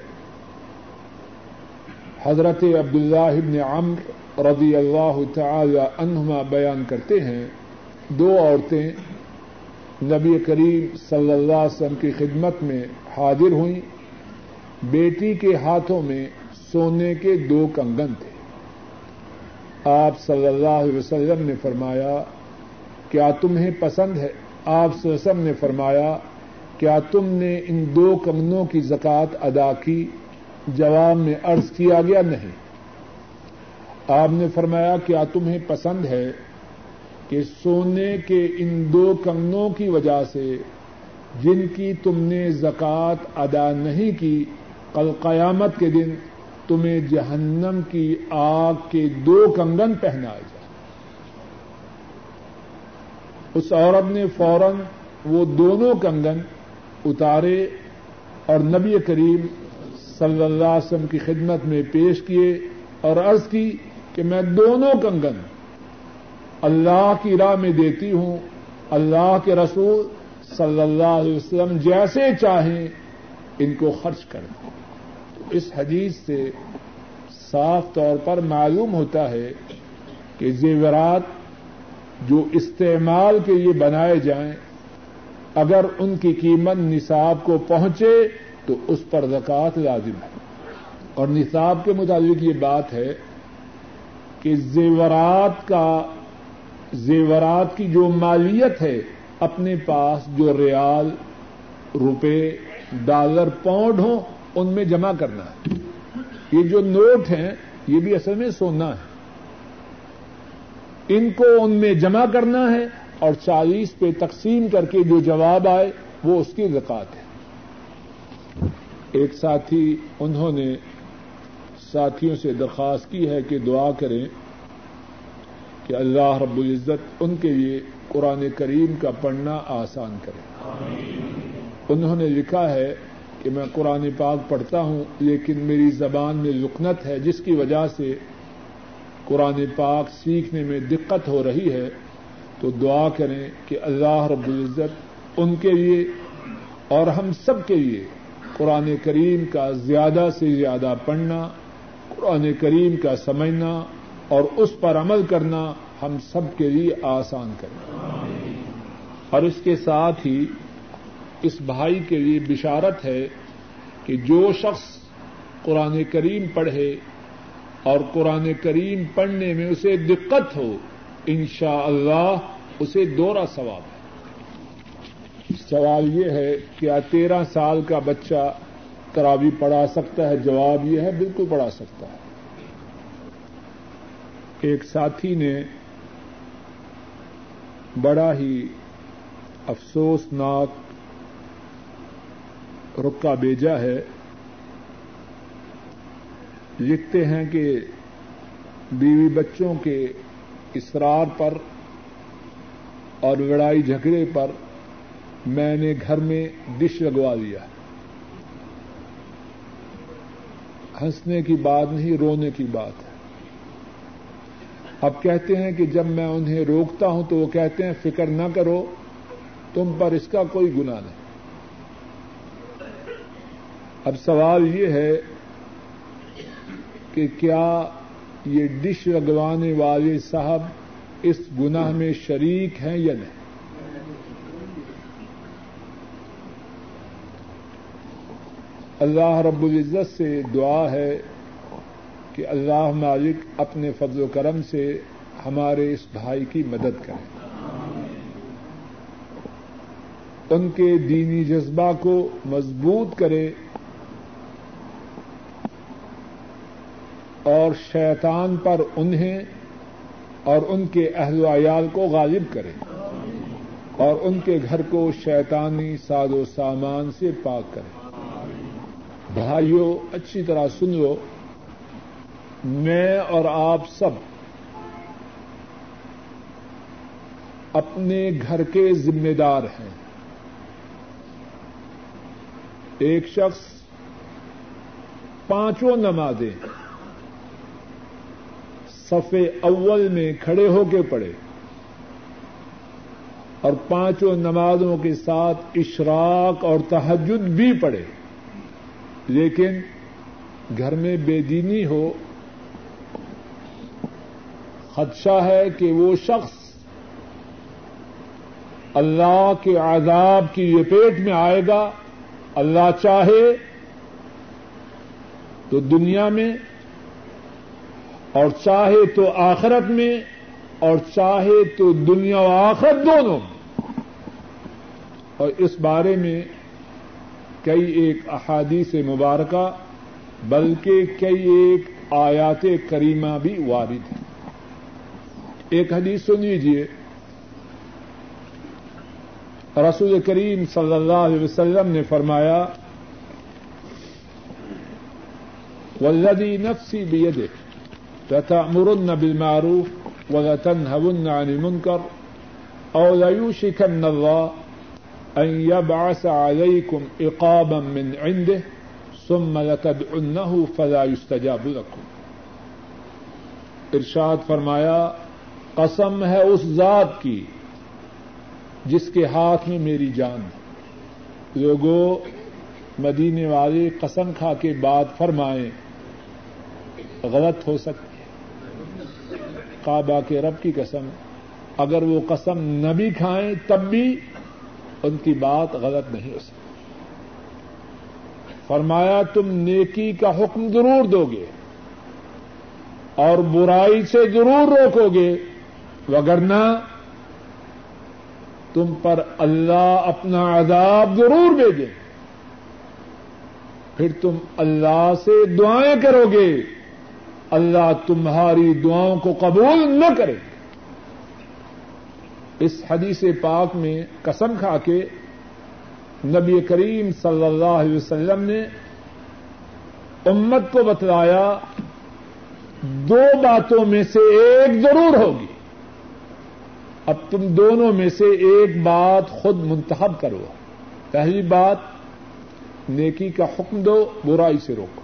حضرت عبداللہ ابن عمرو رضی اللہ تعالی عنہما بیان کرتے ہیں دو عورتیں نبی کریم صلی اللہ علیہ وسلم کی خدمت میں حاضر ہوئیں. بیٹی کے ہاتھوں میں سونے کے دو کنگن تھے. آپ صلی اللہ علیہ وسلم نے فرمایا کیا تمہیں پسند ہے؟ آپ صلی اللہ علیہ وسلم نے فرمایا کیا تم نے ان دو کنگنوں کی زکوٰۃ ادا کی؟ جواب میں عرض کیا گیا نہیں. آپ نے فرمایا کیا تمہیں پسند ہے کہ سونے کے ان دو کنگنوں کی وجہ سے جن کی تم نے زکوٰۃ ادا نہیں کی کل قیامت کے دن تمہیں جہنم کی آگ کے دو کنگن پہنائے جائیں؟ اس عورت نے فوراً وہ دونوں کنگن اتارے اور نبی کریم صلی اللہ علیہ وسلم کی خدمت میں پیش کیے اور عرض کی کہ میں دونوں کنگن اللہ کی راہ میں دیتی ہوں. اللہ کے رسول صلی اللہ علیہ وسلم جیسے چاہیں ان کو خرچ کرنا. اس حدیث سے صاف طور پر معلوم ہوتا ہے کہ زیورات جو استعمال کے لیے بنائے جائیں اگر ان کی قیمت نصاب کو پہنچے تو اس پر زکوٰۃ لازم ہے. اور نصاب کے مطابق یہ بات ہے کہ زیورات کی جو مالیت ہے اپنے پاس جو ریال روپے ڈالر پاؤنڈ ہوں ان میں جمع کرنا ہے. یہ جو نوٹ ہیں یہ بھی اصل میں سونا ہے. ان کو ان میں جمع کرنا ہے اور 40 پہ تقسیم کر کے جو جواب آئے وہ اس کی زکوٰۃ ہے. ایک ساتھی انہوں نے ساتھیوں سے درخواست کی ہے کہ دعا کریں کہ اللہ رب العزت ان کے لیے قرآن کریم کا پڑھنا آسان کرے. انہوں نے لکھا ہے کہ میں قرآن پاک پڑھتا ہوں لیکن میری زبان میں لکنت ہے جس کی وجہ سے قرآن پاک سیکھنے میں دقت ہو رہی ہے. تو دعا کریں کہ اللہ رب العزت ان کے لیے اور ہم سب کے لیے قرآن کریم کا زیادہ سے زیادہ پڑھنا، قرآن کریم کا سمجھنا اور اس پر عمل کرنا ہم سب کے لیے آسان کرنا. اور اس کے ساتھ ہی اس بھائی کے لیے بشارت ہے کہ جو شخص قرآن کریم پڑھے اور قرآن کریم پڑھنے میں اسے دقت ہو انشاءاللہ اسے دوہرا ثواب ہے. سوال یہ ہے کیا 13 سال کا بچہ تراویح پڑھا سکتا ہے؟ جواب یہ ہے بالکل پڑھا سکتا ہے. ایک ساتھی نے بڑا ہی افسوسناک رکا بھیجا ہے. لکھتے ہیں کہ بیوی بچوں کے اصرار پر اور لڑائی جھگڑے پر میں نے گھر میں ڈش لگوا لیا. ہنسنے کی بات نہیں رونے کی بات ہے. اب کہتے ہیں کہ جب میں انہیں روکتا ہوں تو وہ کہتے ہیں فکر نہ کرو تم پر اس کا کوئی گناہ نہیں. اب سوال یہ ہے کہ کیا یہ ڈش لگوانے والے صاحب اس گناہ میں شریک ہیں یا نہیں؟ اللہ رب العزت سے دعا ہے کہ اللہ مالک اپنے فضل و کرم سے ہمارے اس بھائی کی مدد کرے، ان کے دینی جذبہ کو مضبوط کرے اور شیطان پر انہیں اور ان کے اہل و عیال کو غالب کرے اور ان کے گھر کو شیطانی ساز و سامان سے پاک کرے. بھائیو اچھی طرح سن لو، میں اور آپ سب اپنے گھر کے ذمہ دار ہیں. ایک شخص 5 نمازیں صف اول میں کھڑے ہو کے پڑھے اور پانچوں نمازوں کے ساتھ اشراق اور تہجد بھی پڑھے، لیکن گھر میں بے دینی ہو، خدشہ ہے کہ وہ شخص اللہ کے عذاب کی لپیٹ میں آئے گا، اللہ چاہے تو دنیا میں اور چاہے تو آخرت میں، اور چاہے تو دنیا و آخرت دونوں میں۔ اور اس بارے میں کئی ایک احادیث مبارکہ بلکہ کئی ایک آیات کریمہ بھی وارد ہیں۔ ایک حدیث سن لیجیے، رسول کریم صلی اللہ علیہ وسلم نے فرمایا، والذی نفسی بیدہ لتأمرن بالمعروف ولتنہون عن المنکر او لیوشکن اللہ ان یبعث علیکم عقابا من عنده ثم لتدعنہ فلا یستجاب لکم۔ ارشاد فرمایا، قسم ہے اس ذات کی جس کے ہاتھ میں میری جان ہے۔ لوگوں، مدینے والے قسم کھا کے بات فرمائیں، غلط ہو سکتی ہے۔ کعبہ کے رب کی قسم، اگر وہ قسم نہ بھی کھائیں تب بھی ان کی بات غلط نہیں ہو سکتی۔ فرمایا، تم نیکی کا حکم ضرور دو گے اور برائی سے ضرور روکو گے، وگرنہ تم پر اللہ اپنا عذاب ضرور بھیجے، پھر تم اللہ سے دعائیں کرو گے، اللہ تمہاری دعاؤں کو قبول نہ کرے۔ اس حدیث پاک میں قسم کھا کے نبی کریم صلی اللہ علیہ وسلم نے امت کو بتلایا، دو باتوں میں سے ایک ضرور ہوگی، اب تم دونوں میں سے ایک بات خود منتخب کرو۔ پہلی بات، نیکی کا حکم دو، برائی سے روکو۔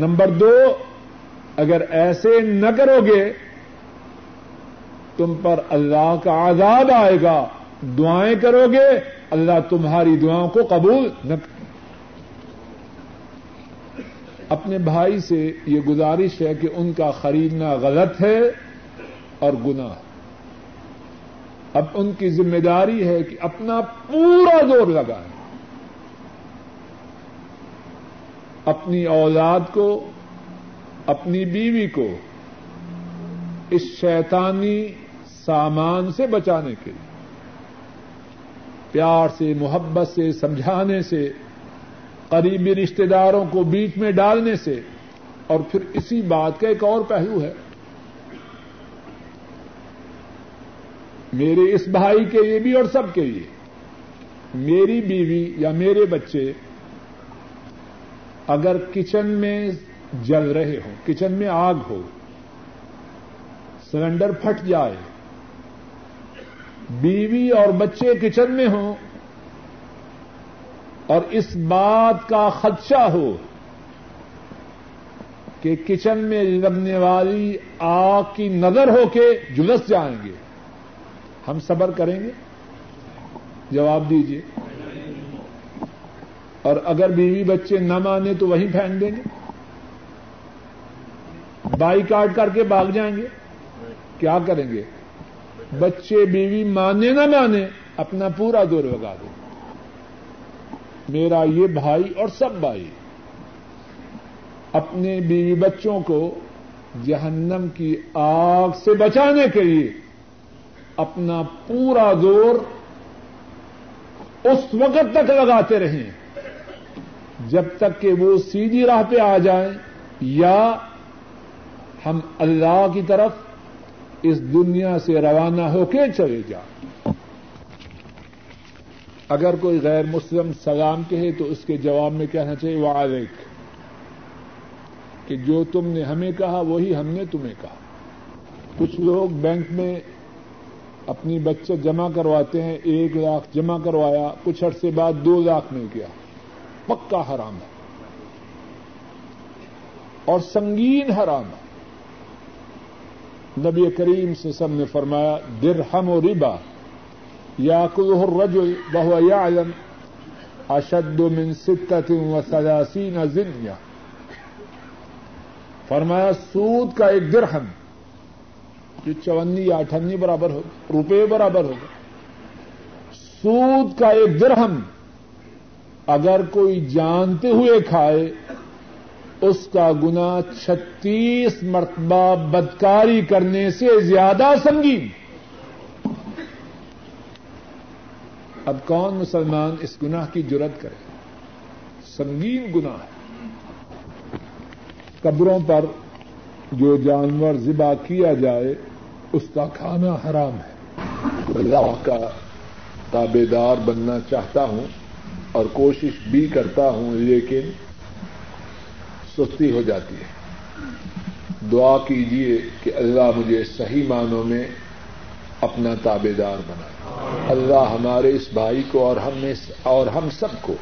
نمبر دو، اگر ایسے نہ کرو گے تم پر اللہ کا عذاب آئے گا، دعائیں کرو گے، اللہ تمہاری دعاؤں کو قبول نہ کرے۔ اپنے بھائی سے یہ گزارش ہے کہ ان کا خریدنا غلط ہے اور گناہ ہے، اب ان کی ذمہ داری ہے کہ اپنا پورا زور لگائیں، اپنی اولاد کو، اپنی بیوی کو اس شیطانی سامان سے بچانے کے لیے پیار سے، محبت سے، سمجھانے سے، قریبی رشتہ داروں کو بیچ میں ڈالنے سے۔ اور پھر اسی بات کا ایک اور پہلو ہے، میرے اس بھائی کے لیے بھی اور سب کے لیے، میری بیوی یا میرے بچے اگر کچن میں جل رہے ہوں، کچن میں آگ ہو، سلنڈر پھٹ جائے، بیوی اور بچے کچن میں ہوں اور اس بات کا خدشہ ہو کہ کچن میں لگنے والی آگ کی نظر ہو کے جلس جائیں گے، ہم صبر کریں گے؟ جواب دیجیے۔ اور اگر بیوی بچے نہ مانے تو وہیں پھینک دیں گے، بائیکاٹ کر کے بھاگ جائیں گے، کیا کریں گے؟ بچے بیوی مانے نہ مانے اپنا پورا زور لگا دیں۔ میرا یہ بھائی اور سب بھائی اپنے بیوی بچوں کو جہنم کی آگ سے بچانے کے لیے اپنا پورا زور اس وقت تک لگاتے رہیں جب تک کہ وہ سیدھی راہ پہ آ جائیں، یا ہم اللہ کی طرف اس دنیا سے روانہ ہو کے چلے جائیں۔ اگر کوئی غیر مسلم سلام کہے تو اس کے جواب میں کہنا چاہیے وعلیک، کہ جو تم نے ہمیں کہا وہی ہم نے تمہیں کہا۔ کچھ لوگ بینک میں اپنی بچت جمع کرواتے ہیں، 1 لاکھ جمع کروایا، کچھ عرصے بعد 2 لاکھ مل گیا، پکا حرام ہے اور سنگین حرام ہے۔ نبی کریم صلی اللہ علیہ وسلم نے فرمایا درہم و ربا یاکلہ الرجل وهو یعلم اشد من 36 زنیہ. فرمایا سود کا ایک درہم جو 54 یا 98 برابر ہوگا روپے برابر ہوگا, سود کا ایک درہم اگر کوئی جانتے ہوئے کھائے اس کا گناہ 36 مرتبہ بدکاری کرنے سے زیادہ سنگین. اب کون مسلمان اس گناہ کی جرأت کرے؟ سنگین گناہ ہے. قبروں پر جو جانور ذبح کیا جائے اس کا کھانا حرام ہے. اللہ کا تابع دار بننا چاہتا ہوں اور کوشش بھی کرتا ہوں لیکن سستی ہو جاتی ہے. دعا کیجیے کہ اللہ مجھے صحیح معنوں میں اپنا تابع دار بنائے. اللہ ہمارے اس بھائی کو اور ہم سب کو,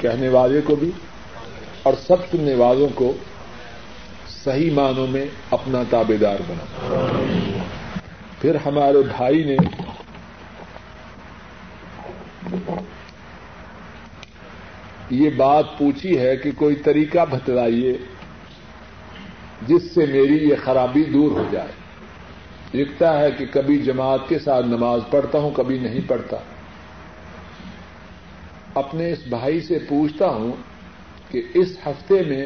کہنے والے کو بھی اور سب سننے والوں کو صحیح معنوں میں اپنا تابع دار بنائے. پھر ہمارے بھائی نے یہ بات پوچھی ہے کہ کوئی طریقہ بتلائیے جس سے میری یہ خرابی دور ہو جائے. لکھتا ہے کہ کبھی جماعت کے ساتھ نماز پڑھتا ہوں کبھی نہیں پڑھتا. اپنے اس بھائی سے پوچھتا ہوں کہ اس ہفتے میں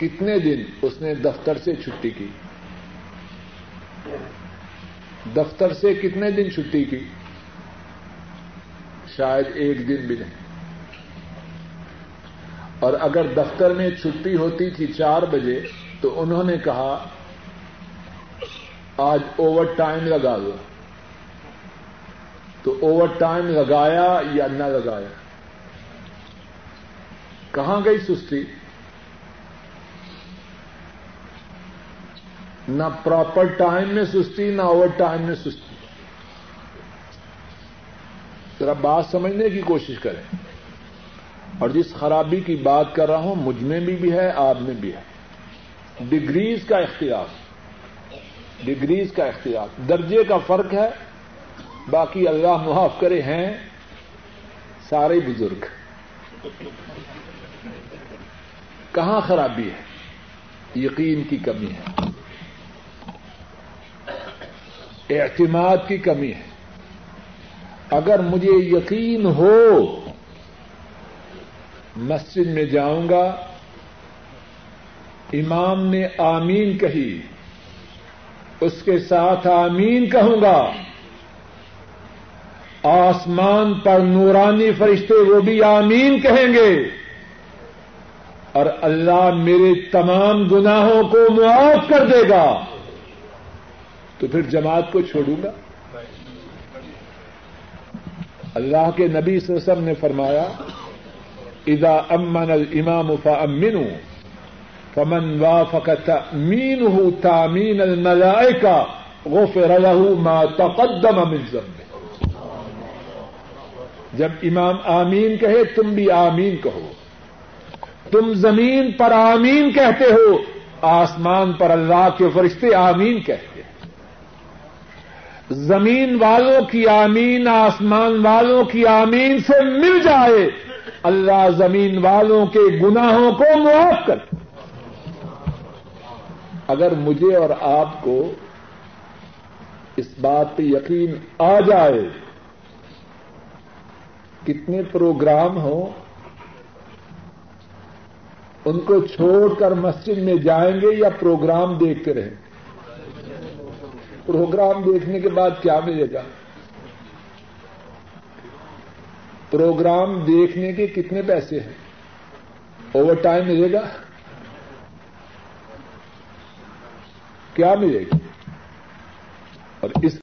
کتنے دن اس نے دفتر سے چھٹی کی, دفتر سے کتنے دن چھٹی کی؟ شاید ایک دن بھی نہیں. اور اگر دفتر میں چھٹی ہوتی تھی 4 بجے تو انہوں نے کہا آج اوور ٹائم لگا دو, تو اوور ٹائم لگایا یا نہ لگایا؟ کہاں گئی سستی؟ نہ پراپر ٹائم میں سستی نہ اوور ٹائم میں سستی. ذرا بات سمجھنے کی کوشش کریں. اور جس خرابی کی بات کر رہا ہوں مجھ میں بھی ہے آپ میں بھی ہے. ڈگریز کا اختلاف, درجے کا فرق ہے. باقی اللہ معاف کرے ہیں سارے بزرگ. کہاں خرابی ہے؟ یقین کی کمی ہے, اعتماد کی کمی ہے. اگر مجھے یقین ہو مسجد میں جاؤں گا, امام نے آمین کہی, اس کے ساتھ آمین کہوں گا, آسمان پر نورانی فرشتے وہ بھی آمین کہیں گے اور اللہ میرے تمام گناہوں کو معاف کر دے گا, تو پھر جماعت کو چھوڑوں گا؟ اللہ کے نبی صلی اللہ علیہ وسلم نے فرمایا اذا امن الامام فامنوا فمن وافق تامینه تامین الملائکہ غفر له ما تقدم من ذنبه. جب امام آمین کہے تم بھی آمین کہو. تم زمین پر آمین کہتے ہو, آسمان پر اللہ کے فرشتے آمین کہتے ہیں. زمین والوں کی آمین آسمان والوں کی آمین سے مل جائے اللہ زمین والوں کے گناہوں کو معاف کر. اگر مجھے اور آپ کو اس بات پہ یقین آ جائے, کتنے پروگرام ہوں ان کو چھوڑ کر مسجد میں جائیں گے یا پروگرام دیکھتے رہیں گے؟ پروگرام دیکھنے کے بعد کیا ملے گا؟ پروگرام دیکھنے کے کتنے پیسے ہیں؟ اوور ٹائم ملے گا؟ کیا ملے گا؟ اور اس